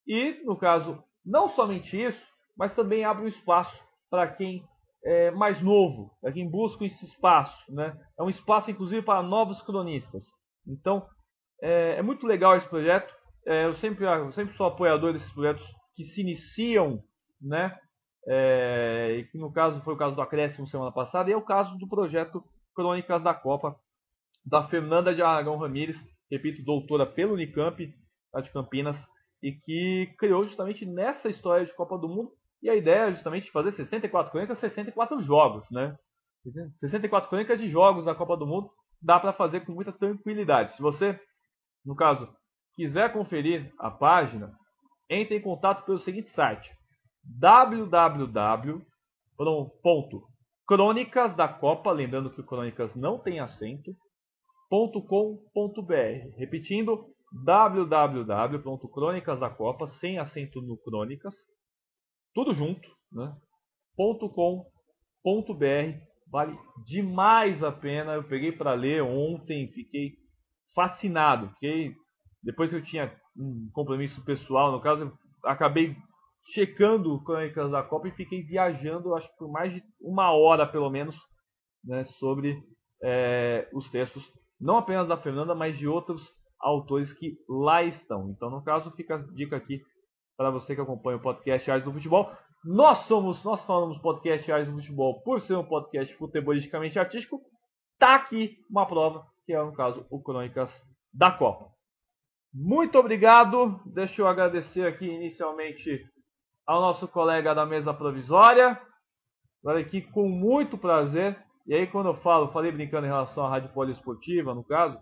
E, no caso, não somente isso, mas também abre um espaço para quem é mais novo, para quem busca esse espaço, né? É um espaço, inclusive, para novos cronistas. Então, é muito legal esse projeto. Eu sempre sou apoiador desses projetos que se iniciam, né? E que, no caso, foi o caso do Acréscimo semana passada, e é o caso do projeto Crônicas da Copa, da Fernanda de Aragão Ramires, repito, doutora pelo Unicamp, lá de Campinas, e que criou justamente nessa história de Copa do Mundo. E a ideia é justamente fazer 64 crônicas, 64 jogos, né? 64 crônicas de jogos da Copa do Mundo dá para fazer com muita tranquilidade. Se você, no caso, quiser conferir a página, entre em contato pelo seguinte site: www.cronicasdacopa, lembrando que o Crônicas não tem acento, .com.br. Repetindo, www.cronicasdacopa, sem acento no Crônicas, tudo junto, né? .com.br. Vale demais a pena. Eu peguei para ler ontem, fiquei fascinado. Depois que eu tinha um compromisso pessoal, no caso, eu acabei checando o Crônicas da Copa e fiquei viajando, acho que por mais de uma hora, pelo menos, né, sobre os textos, não apenas da Fernanda, mas de outros autores que lá estão. Então, no caso, fica a dica aqui para você que acompanha o podcast Arte do Futebol. Nós falamos podcast Arte do Futebol por ser um podcast futebolisticamente artístico. Tá aqui uma prova, que é, no caso, o Crônicas da Copa. Muito obrigado. Deixa eu agradecer aqui, inicialmente, ao nosso colega da mesa provisória. Agora aqui, com muito prazer. E aí, quando eu falei brincando em relação à Rádio Poli Esportiva, no caso,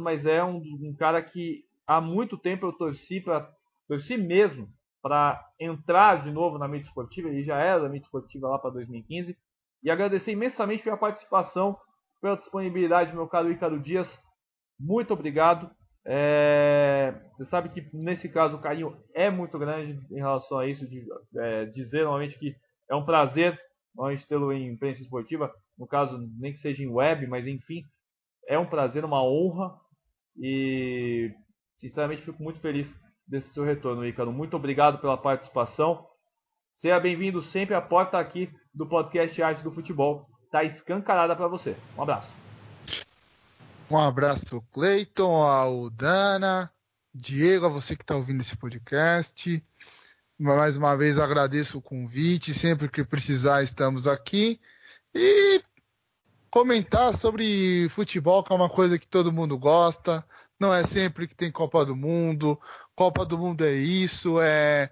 mas é um cara que há muito tempo eu torci mesmo para entrar de novo na mídia esportiva. Ele já era da mídia esportiva lá para 2015. E agradecer imensamente pela participação, pela disponibilidade, meu caro Ícaro Dias. Muito obrigado. Você sabe que, nesse caso, o carinho é muito grande em relação a isso, de dizer normalmente que é um prazer tê-lo em imprensa esportiva. No caso, nem que seja em web, mas enfim, é um prazer, uma honra. E, sinceramente, fico muito feliz desse seu retorno, Ícaro. Muito obrigado pela participação. Seja bem-vindo sempre. A porta aqui do podcast Arte do Futebol está escancarada para você. Um abraço. Um abraço, Cleiton, ao Dana, Diego, a você que está ouvindo esse podcast. mais uma vez agradeço o convite, sempre que precisar estamos aqui, e comentar sobre futebol, que é uma coisa que todo mundo gosta. Não é sempre que tem Copa do Mundo é isso, é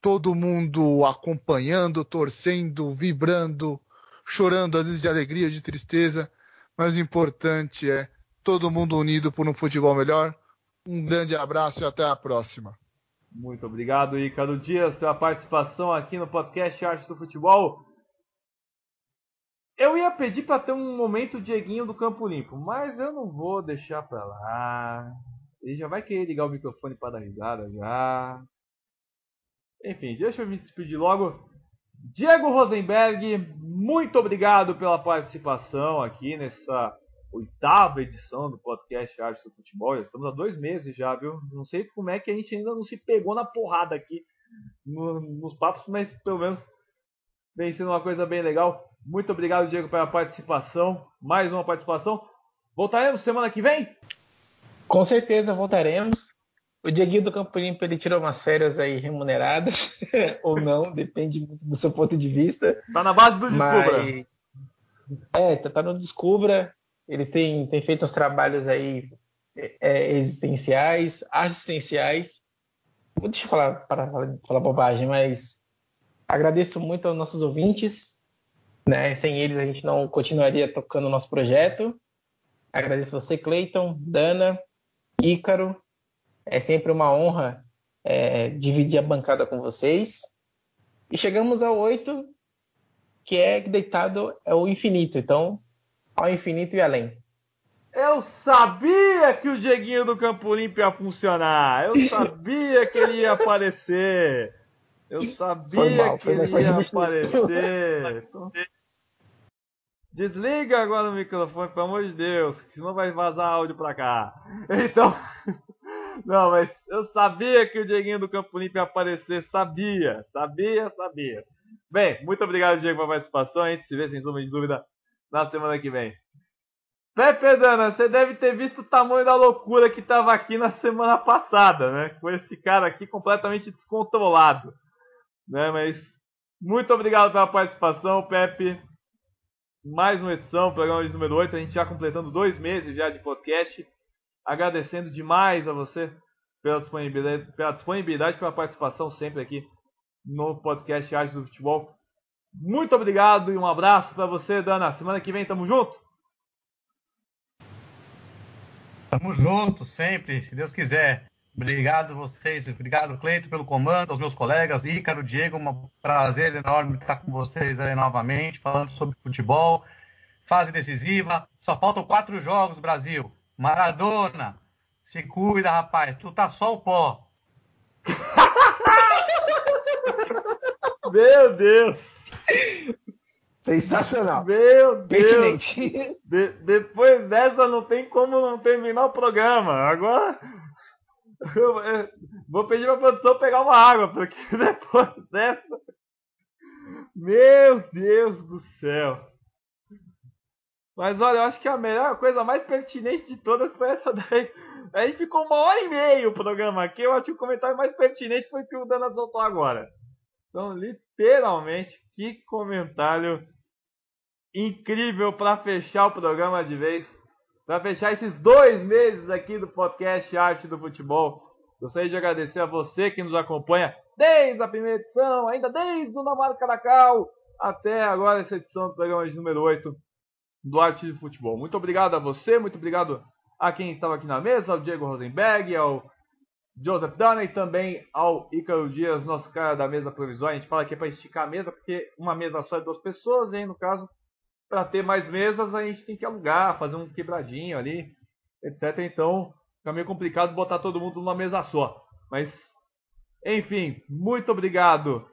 todo mundo acompanhando, torcendo, vibrando, chorando, às vezes de alegria, de tristeza, mas o importante é todo mundo unido por um futebol melhor. Um grande abraço e até a próxima. Muito obrigado, Ícaro Dias, pela participação aqui no podcast Arte do Futebol. Eu ia pedir para ter um momento Dieguinho do Campo Limpo, mas eu não vou deixar para lá. Ele já vai querer ligar o microfone para dar risada já. Enfim, deixa eu me despedir logo. Diego Rosenberg, muito obrigado pela participação aqui nessa oitava edição do podcast Arte do Futebol. Já estamos há 2 meses já, viu? Não sei como é que a gente ainda não se pegou na porrada aqui nos papos, mas pelo menos vem sendo uma coisa bem legal. Muito obrigado, Diego, pela participação. Mais uma participação. Voltaremos semana que vem? Com certeza voltaremos. O Dieguinho do Campo Limpo, ele tirou umas férias aí remuneradas, ou não, depende muito do seu ponto de vista. Tá na base do Descubra. Tá no Descubra. Ele tem feito uns trabalhos aí existenciais, assistenciais. Deixa eu falar, para falar bobagem, mas agradeço muito aos nossos ouvintes, né? Sem eles a gente não continuaria tocando o nosso projeto. Agradeço você, Cleiton, Dana, Ícaro. É sempre uma honra dividir a bancada com vocês. E chegamos ao 8, que é deitado é o infinito. Então, ao infinito e além. Eu sabia que o Dieguinho do Campo Limpo ia funcionar. Eu sabia que ele ia aparecer. Eu sabia que ele ia aparecer. Desliga agora o microfone, pelo amor de Deus. Senão vai vazar áudio pra cá. Então... Não, mas eu sabia que o Dieguinho do Campo Limpo ia aparecer, sabia. Bem, muito obrigado, Diego, pela participação, a gente se vê, sem sombra de dúvida, na semana que vem. Pepe Dana, você deve ter visto o tamanho da loucura que estava aqui na semana passada, né? Com esse cara aqui completamente descontrolado, né? Mas muito obrigado pela participação, Pepe. Mais uma edição, programa de número 8, a gente já completando 2 meses já de podcast. Agradecendo demais a você pela disponibilidade, pela participação sempre aqui no podcast Arte do Futebol. Muito obrigado e um abraço para você, Dana. Semana que vem, tamo junto? Tamo junto, sempre, se Deus quiser. Obrigado a vocês, obrigado, Cleito, pelo comando, aos meus colegas, Ícaro, Diego, um prazer enorme estar com vocês aí novamente, falando sobre futebol, fase decisiva. Só faltam 4 jogos, Brasil. Maradona, se cuida, rapaz. Tu tá só o pó. Meu Deus. Sensacional. Meu Deus. Depois dessa não tem como não terminar o programa. Agora eu vou pedir pra produção pegar uma água, porque depois dessa... Meu Deus do céu. Mas olha, eu acho que a coisa mais pertinente de todas foi essa daí. A gente ficou 1h30 o programa aqui. Eu acho que o comentário mais pertinente foi o que o Dana soltou agora. Então, literalmente, que comentário incrível para fechar o programa de vez. Para fechar esses 2 meses aqui do podcast Arte do Futebol. Gostaria de agradecer a você que nos acompanha desde a primeira edição, ainda desde o Namar Caracal, até agora essa edição do programa de número 8. Do Arte de Futebol. Muito obrigado a você, muito obrigado a quem estava aqui na mesa, ao Diego Rosenberg, ao Joseph Dunn e também ao Ícaro Dias, nosso cara da mesa provisória. A gente fala que é para esticar a mesa, porque uma mesa só é 2 pessoas, e no caso, para ter mais mesas, a gente tem que alugar, fazer um quebradinho ali, etc. Então, fica meio complicado botar todo mundo numa mesa só. Mas, enfim, muito obrigado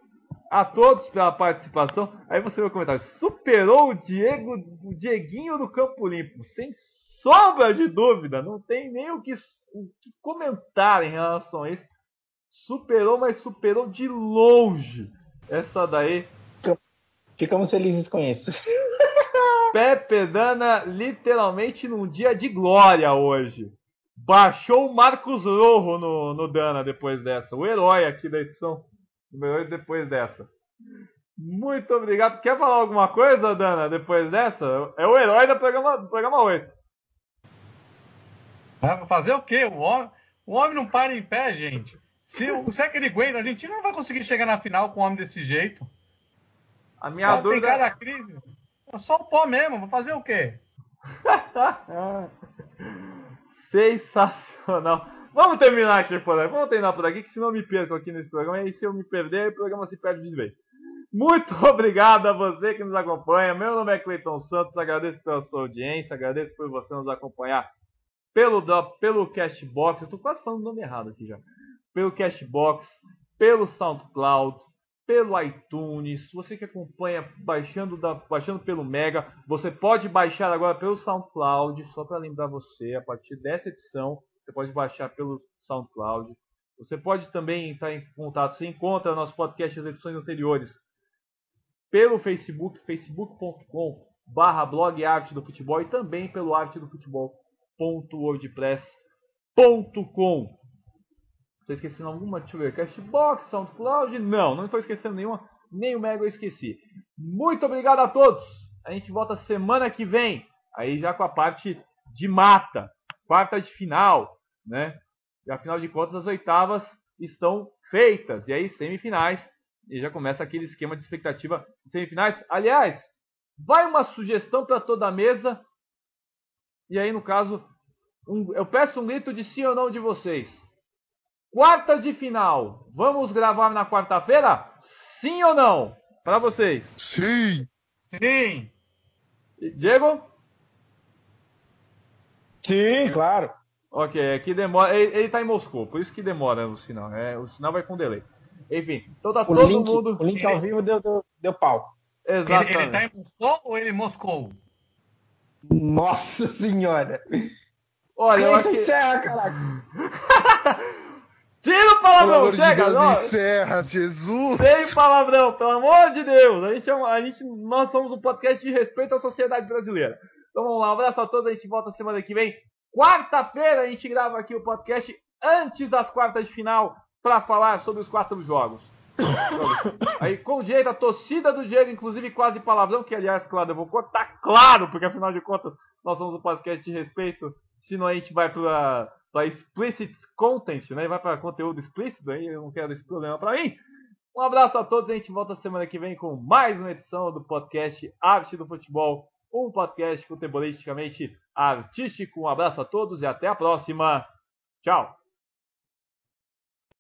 a todos pela participação. Aí você vai comentar, superou o Dieguinho do Campo Limpo, sem sombra de dúvida, não tem nem o que comentar em relação a isso. Superou, mas superou de longe. Essa daí. Ficamos felizes com isso. Pepe Dana, literalmente num dia de glória hoje. Baixou o Marcos Rojo no Dana depois dessa, o herói aqui da edição. Número 8 depois dessa. Muito obrigado. Quer falar alguma coisa, Dana, depois dessa? É o herói do programa 8. Fazer o quê? O homem não para em pé, gente. Se é aquele Gwen da Argentina, não vai conseguir chegar na final com um homem desse jeito. A minha dúvida é... crise. É só o pó mesmo. Vou fazer o quê? Sensacional. Vamos terminar aqui por aí. Vamos terminar por aqui, que senão eu me perco aqui nesse programa. E aí, se eu me perder, o programa se perde de vez. Muito obrigado a você que nos acompanha. Meu nome é Cleiton Santos. Agradeço pela sua audiência. Agradeço por você nos acompanhar pelo Cashbox. Eu tô quase falando o nome errado aqui já. Pelo Cashbox, pelo SoundCloud, pelo iTunes. Você que acompanha baixando pelo Mega, você pode baixar agora pelo SoundCloud. Só para lembrar você, a partir dessa edição, você pode baixar pelo SoundCloud. Você pode também entrar em contato. Você encontra nosso podcast, as edições anteriores, pelo Facebook, facebook.com/blog Arte do Futebol, e também pelo artedofutebol.wordpress.com. Estou esquecendo alguma? Deixa eu ver. Cashbox, SoundCloud? Não estou esquecendo nenhuma. Nem o Mega eu esqueci. Muito obrigado a todos. A gente volta semana que vem. Aí já com a parte de mata. Quarta de final, né? E afinal de contas, as oitavas estão feitas. E aí, semifinais. E já começa aquele esquema de expectativa de semifinais. Aliás, vai uma sugestão para toda a mesa. E aí, no caso, eu peço um grito de sim ou não de vocês. Quartas de final. Vamos gravar na quarta-feira? Sim ou não? Para vocês. Sim. Sim. Diego? Sim, claro. Ok, aqui demora. Ele tá em Moscou, por isso que demora o sinal. O sinal vai com delay. Enfim, então tá todo mundo. O link ao vivo deu pau. Exatamente. Ele tá em Moscou ou ele moscou? Nossa senhora! Olha, eu acho que... encerra, caraca! Tira o palavrão, chega! Deus, encerra, Jesus! Sem palavrão, pelo amor de Deus! Nós somos um podcast de respeito à sociedade brasileira. Então vamos lá, um abraço a todos, a gente volta semana que vem. Quarta-feira a gente grava aqui o podcast antes das quartas de final para falar sobre os 4 jogos. Aí com direito a torcida do Diego, inclusive quase palavrão, que aliás, claro, eu vou cortar, claro, porque afinal de contas nós somos um podcast de respeito, senão a gente vai para explicit content, né? Vai para conteúdo explícito, aí eu não quero esse problema para mim. Um abraço a todos, a gente volta semana que vem com mais uma edição do podcast Arte do Futebol. Um podcast futebolisticamente artístico. Um abraço a todos e até a próxima. Tchau!